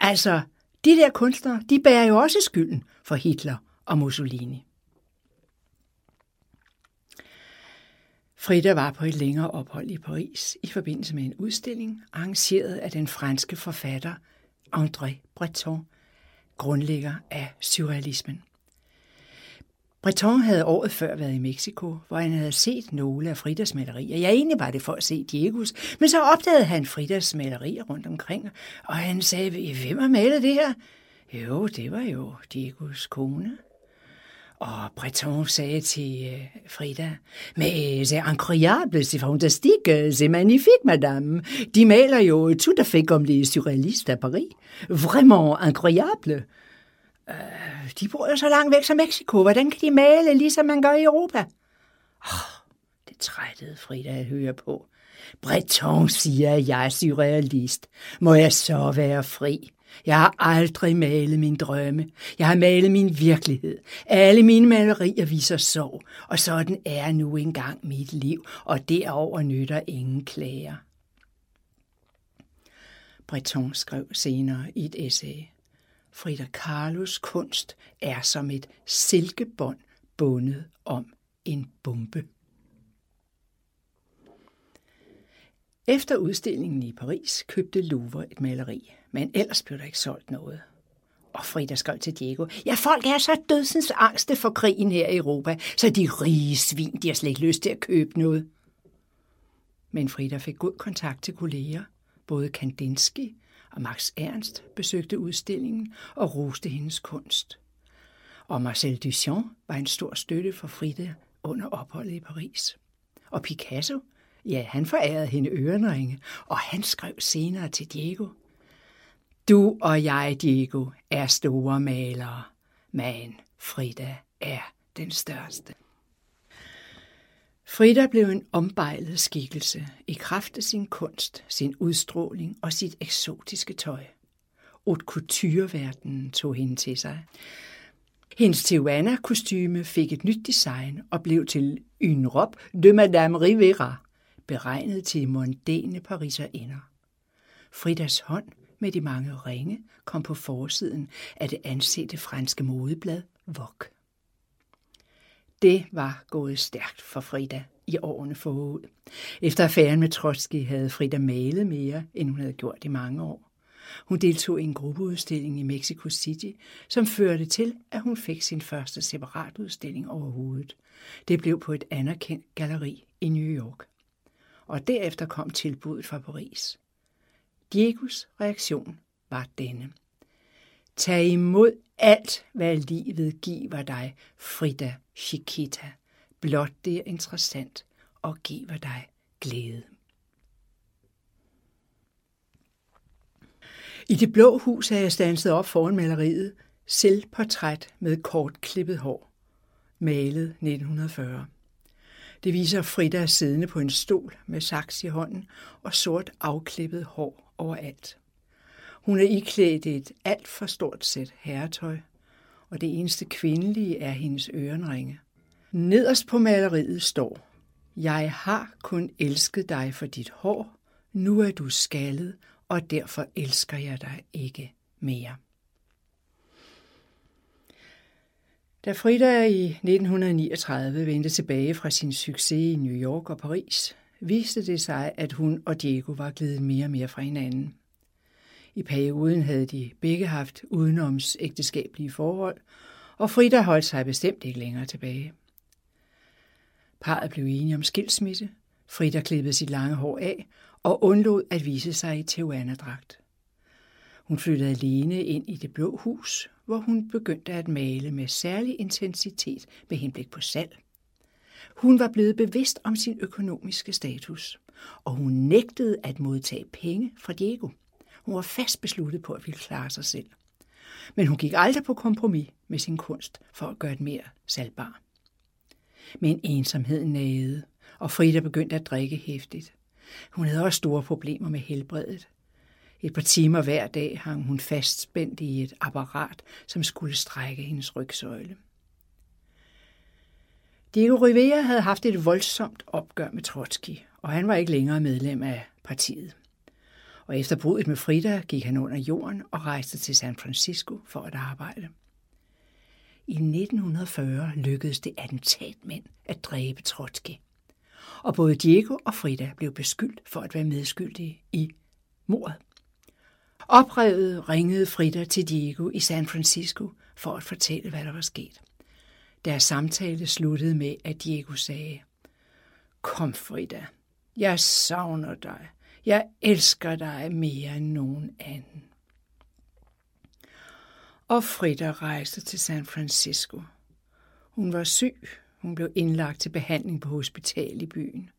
Altså, de der kunstnere, de bærer jo også skylden for Hitler og Mussolini. Frida var på et længere ophold i Paris i forbindelse med en udstilling, arrangeret af den franske forfatter André Breton, grundlægger af surrealismen. Breton havde året før været i Mexico, hvor han havde set nogle af Fridas malerier. Ja, egentlig var det for at se Diegos, men så opdagede han Fridas malerier rundt omkring, og han sagde, hvem har malet det her? Jo, det var jo Diegos kone. Og Breton sagde til uh, Frida, mais c'est incroyable, c'est fantastique, c'est magnifique, madame. De maler jo tout à fait comme les surréalistes à Paris. Vraiment incroyable. Uh, de bor jo så langt væk som Mexico. Hvordan kan de male, ligesom man gør i Europa? Oh, det trættede Frida at høre på. Breton siger, at jeg er surrealist. Må jeg så være fri? Jeg har aldrig malet min drømme. Jeg har malet min virkelighed. Alle mine malerier viser sorg, og sådan er nu engang mit liv, og derover nytter ingen klager. Breton skrev senere i et essay. Frida Kahlos kunst er som et silkebånd bundet om en bombe. Efter udstillingen i Paris købte Louvre et maleri, men ellers blev der ikke solgt noget. Og Frida skrev til Diego, ja, folk er så dødsens angste for krigen her i Europa, så de rige svin, de har slet ikke lyst til at købe noget. Men Frida fik god kontakt til kolleger. Både Kandinsky og Max Ernst besøgte udstillingen og roste hendes kunst. Og Marcel Duchamp var en stor støtte for Frida under opholdet i Paris. Og Picasso, ja, han forærede hende ørenringe, og han skrev senere til Diego. Du og jeg, Diego, er store malere, men Frida er den største. Frida blev en ombejlet skikkelse i kraft af sin kunst, sin udstråling og sit eksotiske tøj. Haute couture-verdenen tog hende til sig. Hendes Tijuana-kostyme fik et nyt design og blev til une robe de Madame Rivera, beregnet til mondæne pariserinder. Fridas hånd med de mange ringe kom på forsiden af det ansete franske modeblad Vogue. Det var gået stærkt for Frida i årene forud. Efter affæren med Trotsky havde Frida malet mere, end hun havde gjort i mange år. Hun deltog i en gruppeudstilling i Mexico City, som førte til, at hun fik sin første separatudstilling overhovedet. Det blev på et anerkendt galleri i New York. Og derefter kom tilbuddet fra Paris. Diegos reaktion var denne. Tag imod alt, hvad livet giver dig, Frida Chiquita. Blot det er interessant og giver dig glæde. I Det Blå Hus er jeg standset op foran maleriet Selvportræt med kort klippet hår, malet nitten fyrre. Det viser Frida siddende på en stol med saks i hånden og sort afklippet hår overalt. Hun er iklædt et alt for stort sæt herretøj, og det eneste kvindelige er hendes ørenringe. Nederst på maleriet står: Jeg har kun elsket dig for dit hår, nu er du skaldet, og derfor elsker jeg dig ikke mere. Da Frida i nitten niogtredive vendte tilbage fra sin succes i New York og Paris, viste det sig, at hun og Diego var gledet mere og mere fra hinanden. I perioden havde de begge haft udenoms ægteskabelige forhold, og Frida holdt sig bestemt ikke længere tilbage. Parret blev enige om skilsmisse, Frida klippede sit lange hår af og undlod at vise sig i tijuanadragt. Hun flyttede alene ind i Det Blå Hus, hvor hun begyndte at male med særlig intensitet med henblik på salg. Hun var blevet bevidst om sin økonomiske status, og hun nægtede at modtage penge fra Diego. Hun var fast besluttet på at ville klare sig selv. Men hun gik aldrig på kompromis med sin kunst for at gøre den mere salgbar. Men ensomheden nagede, og Frida begyndte at drikke hæftigt. Hun havde også store problemer med helbredet. Et par timer hver dag hang hun fastspændt i et apparat, som skulle strække hendes rygsøjle. Diego Rivera havde haft et voldsomt opgør med Trotsky, og han var ikke længere medlem af partiet. Og efter bruddet med Frida gik han under jorden og rejste til San Francisco for at arbejde. I nitten fyrre lykkedes det attentatmænd at dræbe Trotsky, og både Diego og Frida blev beskyldt for at være medskyldige i mordet. Oprevet ringede Frida til Diego i San Francisco for at fortælle, hvad der var sket. Deres samtale sluttede med, at Diego sagde: Kom, Frida, jeg savner dig. Jeg elsker dig mere end nogen anden. Og Frida rejste til San Francisco. Hun var syg. Hun blev indlagt til behandling på hospital i byen,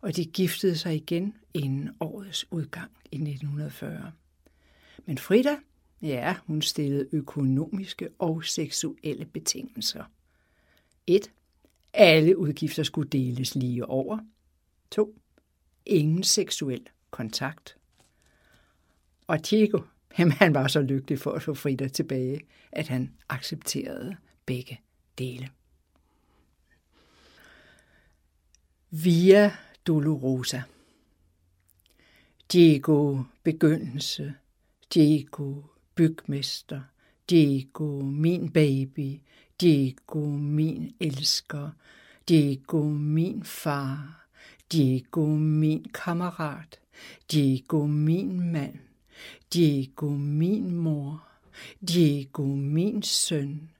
og de giftede sig igen inden årets udgang i nitten fyrre. Men Frida, ja, hun stillede økonomiske og seksuelle betingelser. et. Alle udgifter skulle deles lige over. to. Ingen seksuel kontakt. Og Diego, jamen, han var så lykkelig for at få Frida tilbage, at han accepterede begge dele. Via Dolorosa. Diego begyndelse, Diego bygmester, Diego min baby, Diego min elsker, Diego min far, Diego min kammerat, Diego min mand, Diego min mor, Diego min søn,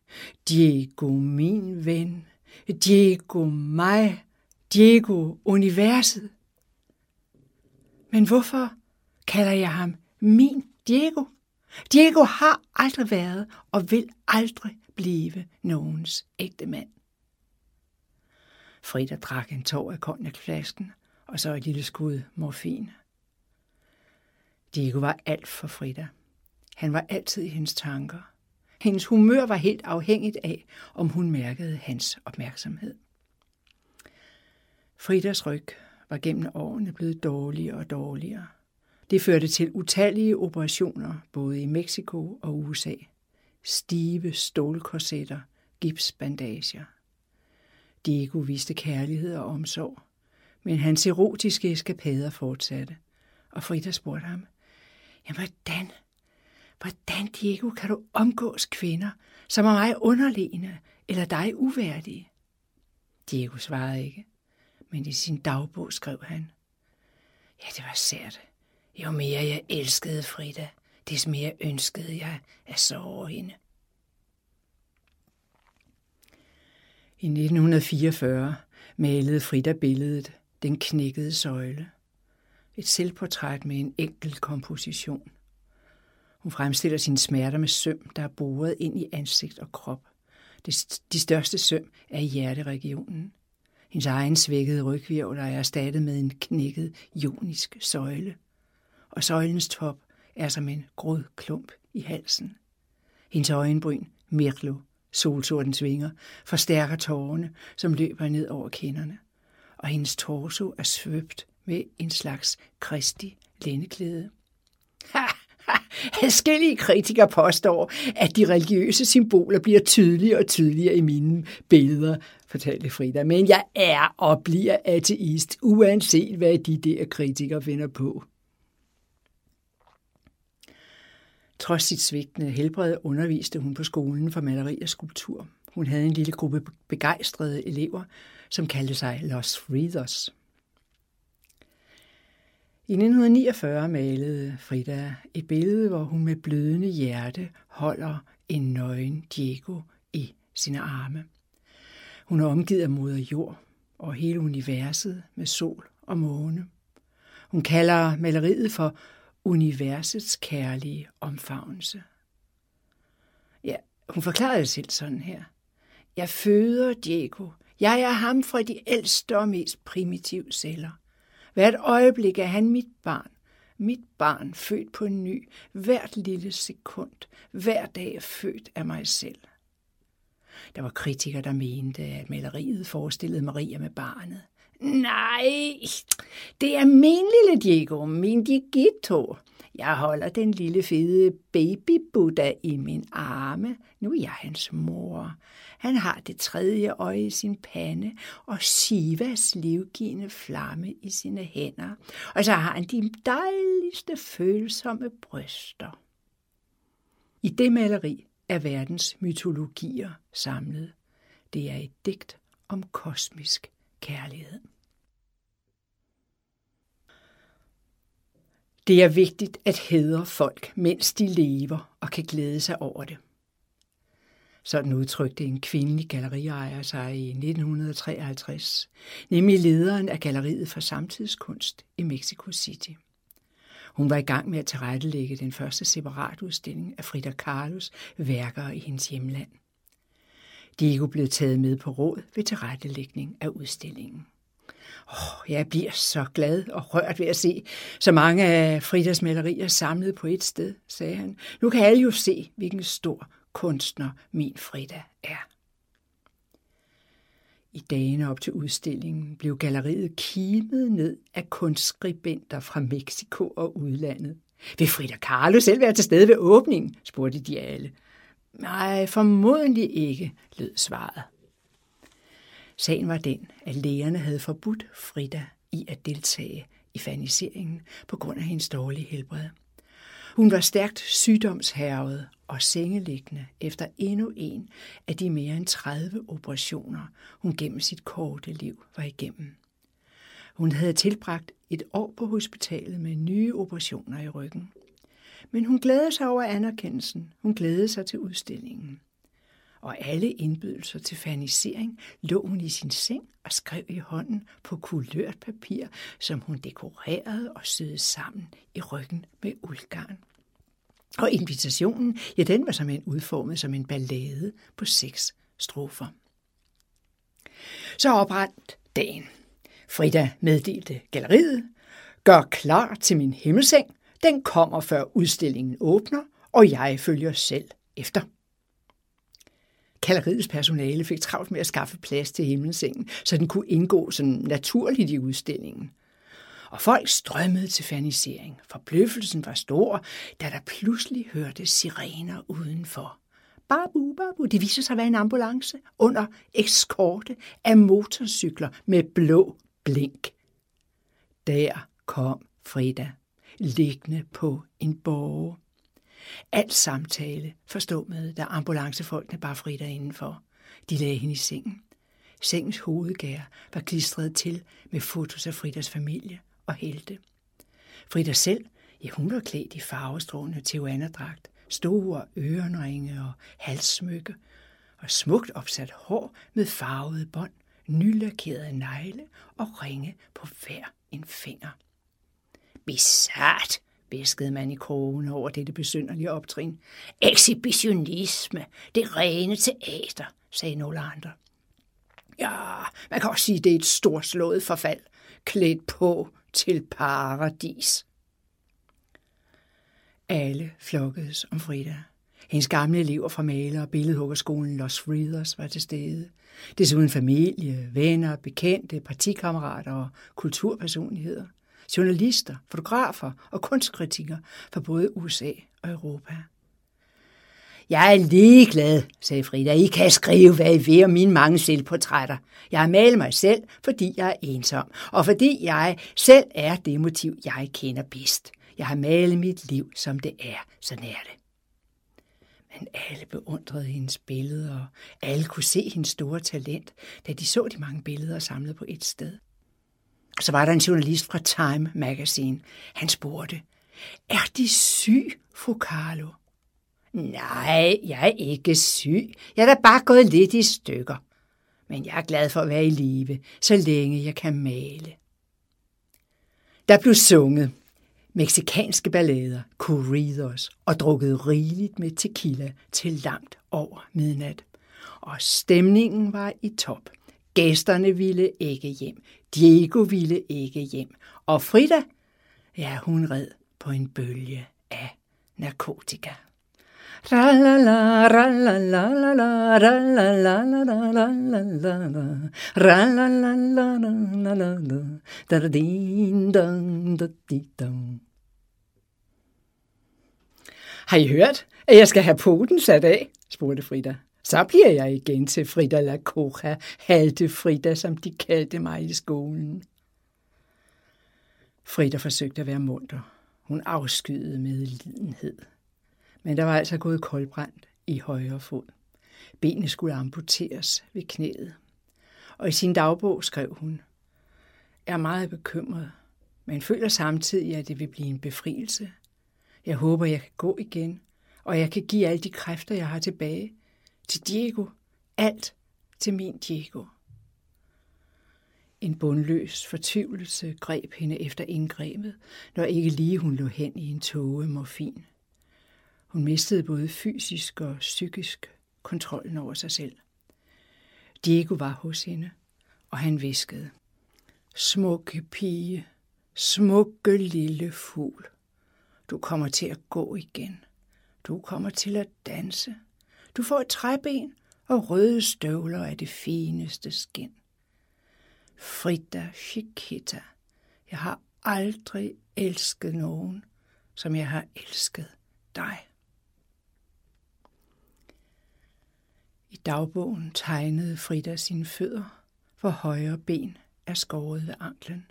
Diego min ven, Diego mig, Diego universet. Men hvorfor kalder jeg ham min Diego? Diego har aldrig været og vil aldrig blive nogens ægte mand. Frida drak en tår af konjakflasken og så et lille skud morfin. Diego var alt for Frida. Han var altid i hendes tanker. Hendes humør var helt afhængigt af, om hun mærkede hans opmærksomhed. Fridas ryg var gennem årene blevet dårligere og dårligere. Det førte til utallige operationer både i Mexico og U S A. Stive stålkorsetter, gipsbandager. Diego viste kærlighed og omsorg, men hans erotiske eskapader fortsatte. Og Frida spurgte ham: "Ja, hvordan? Hvordan, Diego, kan du omgås kvinder, som er mig underlegne eller dig uværdige?" Diego svarede ikke, men i sin dagbog skrev han: "Ja, det var sært. Jo mere jeg elskede Frida, des mere ønskede jeg at såre hende." I nitten fireogfyrre malede Frida billedet Den knækkede søjle. Et selvportræt med en enkel komposition. Hun fremstiller sine smerter med søm, der er boret ind i ansigt og krop. De største søm er i hjerteregionen. Hendes egen svækkede ryghvirvler er erstattet med en knækket ionisk søjle, og søjlens top er som en grød klump i halsen. Hendes øjenbryn, mirklo, solsortens vinger, forstærker tårerne, som løber ned over kinderne, og hendes torso er svøbt med en slags kristi lændeklæde. Ha! Forskellige kritikere påstår, at de religiøse symboler bliver tydeligere og tydeligere i mine billeder, fortalte Frida. Men jeg er og bliver ateist, uanset hvad de der kritikere finder på. Trods sit svigtende helbred underviste hun på skolen for maleri og skulptur. Hun havde en lille gruppe begejstrede elever, som kaldte sig Los Fridas. I nitten niogfyrre malede Frida et billede, hvor hun med blødende hjerte holder en nøgen Diego i sine arme. Hun er omgivet af moder jord og hele universet med sol og måne. Hun kalder maleriet for universets kærlige omfavnelse. Ja, hun forklarede det selv sådan her. Jeg føder Diego. Jeg er ham fra de ældste og mest primitive celler. Hvert øjeblik er han mit barn. Mit barn født på ny. Hvert lille sekund. Hver dag er født af mig selv. Der var kritikere, der mente, at maleriet forestillede Maria med barnet. Nej, det er min lille Diego, min Dieguito. Jeg holder den lille fede baby Buddha i min arme. Nu er jeg hans mor. Han har det tredje øje i sin pande og Shivas livgivende flamme i sine hænder. Og så har han de dejligste følsomme bryster. I det maleri er verdens mytologier samlet. Det er et digt om kosmisk kærlighed. Det er vigtigt at hædre folk, mens de lever og kan glæde sig over det. Sådan udtrykte en kvindelig galleriejer sig i nitten treoghalvtreds, nemlig lederen af galleriet for samtidskunst i Mexico City. Hun var i gang med at tilrettelægge den første separatudstilling af Frida Kahlos værker i hendes hjemland. Diego blev taget med på råd ved tilrettelægning af udstillingen. Oh, jeg bliver så glad og rørt ved at se så mange af Fridas malerier samlet på et sted, sagde han. Nu kan alle jo se, hvilken stor kunstner min Frida er. I dagene op til udstillingen blev galleriet kimet ned af kunstskribenter fra Mexico og udlandet. Vil Frida Kahlo selv være til stede ved åbningen, spurgte de alle. Nej, formodentlig ikke, lød svaret. Sagen var den, at lægerne havde forbudt Frida i at deltage i faniseringen på grund af hendes dårlige helbred. Hun var stærkt sygdomshærget og sengeliggende efter endnu en af de mere end tredive operationer, hun gennem sit korte liv var igennem. Hun havde tilbragt et år på hospitalet med nye operationer i ryggen. Men hun glædede sig over anerkendelsen. Hun glædede sig til udstillingen. Og alle indbydelser til fanisering lå hun i sin seng og skrev i hånden på kulørt papir, som hun dekorerede og syede sammen i ryggen med uldgarn. Og invitationen, ja, den var som en udformet som en ballade på seks strofer. Så oprandt dagen. Frida meddelte galleriet. Gør klar til min himmelseng. Den kommer, før udstillingen åbner, og jeg følger selv efter. Galleriets personale fik travlt med at skaffe plads til himmelsengen, så den kunne indgå sådan naturligt i udstillingen. Og folk strømmede til fanisering. Forbløffelsen var stor, da der pludselig hørte sirener udenfor. Babu, babu, det viser sig at være en ambulance under eskorte af motorcykler med blå blink. Der kom Frida, liggende på en borge. Al samtale forstummede, da ambulancefolkene bar Frida indenfor. De lagde hende i sengen. Sengens hovedgær var klistret til med fotos af Fridas familie og helte. Frida selv, ja, hun var klædt i farvestrålende tijuanadragt, store ørenringe og halssmykke, og smukt opsat hår med farvede bånd, nylakerede negle og ringe på hver en finger. Bizarrt, bæskede man i krogene over dette besynderlige optrin. Exhibitionisme, det rene teater, sagde nogle andre. Ja, man kan også sige, det er et storslået forfald, klædt på til paradis. Alle flokkedes om Frida. Hendes gamle elever fra maler- og billedhuggerskolen Los Frieders var til stede. Desuden familie, venner, bekendte, partikammerater og kulturpersonligheder. Journalister, fotografer og kunstkritikere fra både U S A og Europa. Jeg er ligeglad, sagde Frida. I kan skrive, hvad I vil om mine mange selvportrætter. Jeg har malet mig selv, fordi jeg er ensom, og fordi jeg selv er det motiv, jeg kender bedst. Jeg har malet mit liv, som det er. Sådan er det. Men alle beundrede hendes billeder, og alle kunne se hendes store talent, da de så de mange billeder samlet på et sted. Så var der en journalist fra Time Magazine. Han spurgte, er de syg, fru Carlo? Nej, jeg er ikke syg. Jeg er da bare gået lidt i stykker. Men jeg er glad for at være i live, så længe jeg kan male. Der blev sunget meksikanske ballader, corridos, og drukket rigeligt med tequila til langt over midnat. Og stemningen var i top. Gæsterne ville ikke hjem. Diego ville ikke hjem. Og Frida, ja, hun red på en bølge af narkotika. Ralala, ralala, ralala, ralala, ralala, ralala, ralala. Har I hørt, at jeg skal have poten sat af? Spurgte Frida. Så bliver jeg igen til Frida la Coca, halte Frida, som de kaldte mig i skolen. Frida forsøgte at være munter. Hun afskyede medlidenhed. Men der var altså gået koldbrand i højre fod. Benene skulle amputeres ved knæet. Og i sin dagbog skrev hun, jeg er meget bekymret, men føler samtidig, at det vil blive en befrielse. Jeg håber, jeg kan gå igen, og jeg kan give alle de kræfter, jeg har tilbage. Til Diego. Alt til min Diego. En bundløs fortvivlelse greb hende efter indgrebet, når ikke lige hun lå hen i en tåge morfin. Hun mistede både fysisk og psykisk kontrollen over sig selv. Diego var hos hende, og han hviskede. Smukke pige, smukke lille fugl. Du kommer til at gå igen. Du kommer til at danse. Du får et træben og røde støvler af det fineste skind. Frida Chiquita, jeg har aldrig elsket nogen, som jeg har elsket dig. I dagbogen tegnede Frida sine fødder, for højre ben er skåret ved anklen.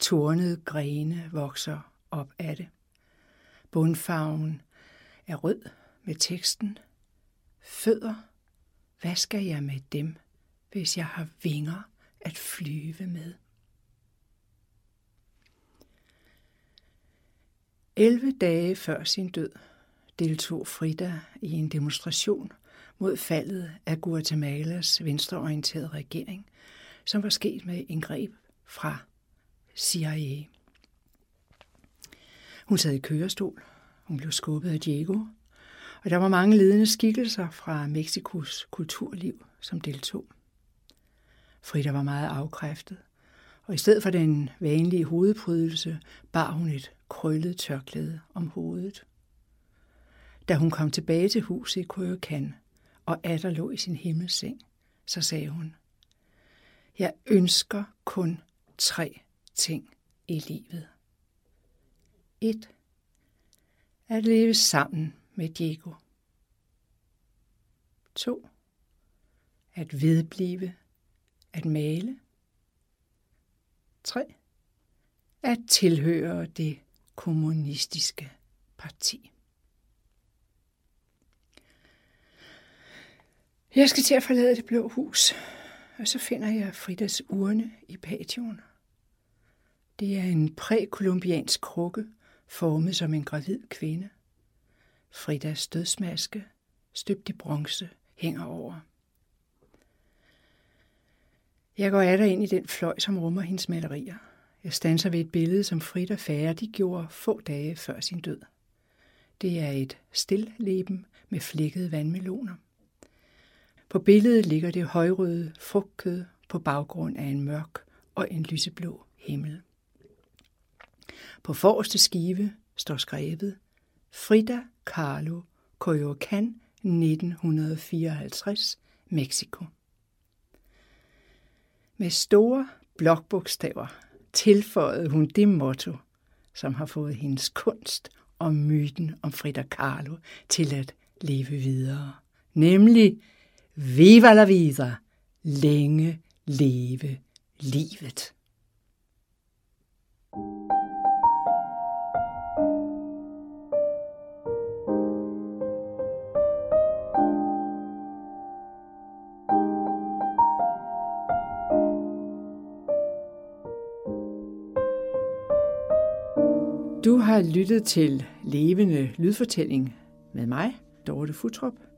Tornede grene vokser op af det. Bundfarven er rød med teksten. Fødder, hvad skal jeg med dem, hvis jeg har vinger at flyve med? elleve dage før sin død deltog Frida i en demonstration mod faldet af Guatemalas venstreorienterede regering, som var sket med indgreb fra C I A. Hun sad i kørestol, hun blev skubbet af Diego, og der var mange ledende skikkelser fra Mexikos kulturliv, som deltog. Frida var meget afkræftet, og i stedet for den vanlige hovedprydelse, bar hun et krøllet tørklæde om hovedet. Da hun kom tilbage til huset i Coyoacán, og atter lå i sin himmelseng, så sagde hun, jeg ønsker kun tre ting i livet. et. At leve sammen med Diego. to. At vedblive at male. tre. At tilhøre det kommunistiske parti. Jeg skal til at forlade det blå hus, og så finder jeg Fridas urne i patioen. Det er en prækolumbiansk krukke, formet som en gravid kvinde. Fridas dødsmaske, støbt i bronze, hænger over. Jeg går atter ind i den fløj, som rummer hendes malerier. Jeg standser ved et billede, som Frida færdiggjorde få dage før sin død. Det er et stilleben med flækkede vandmeloner. På billedet ligger det højrøde frugtkød på baggrund af en mørk og en lyseblå himmel. På forreste skive står skrevet Frida Kahlo, Coyoacán, nitten fireoghalvtreds, Mexico. Med store blokbogstaver tilføjede hun det motto, som har fået hendes kunst og myten om Frida Kahlo til at leve videre. Nemlig Viva la vida, længe leve livet. Du har lyttet til Levende Lydfortælling med mig, Dorte Futrup.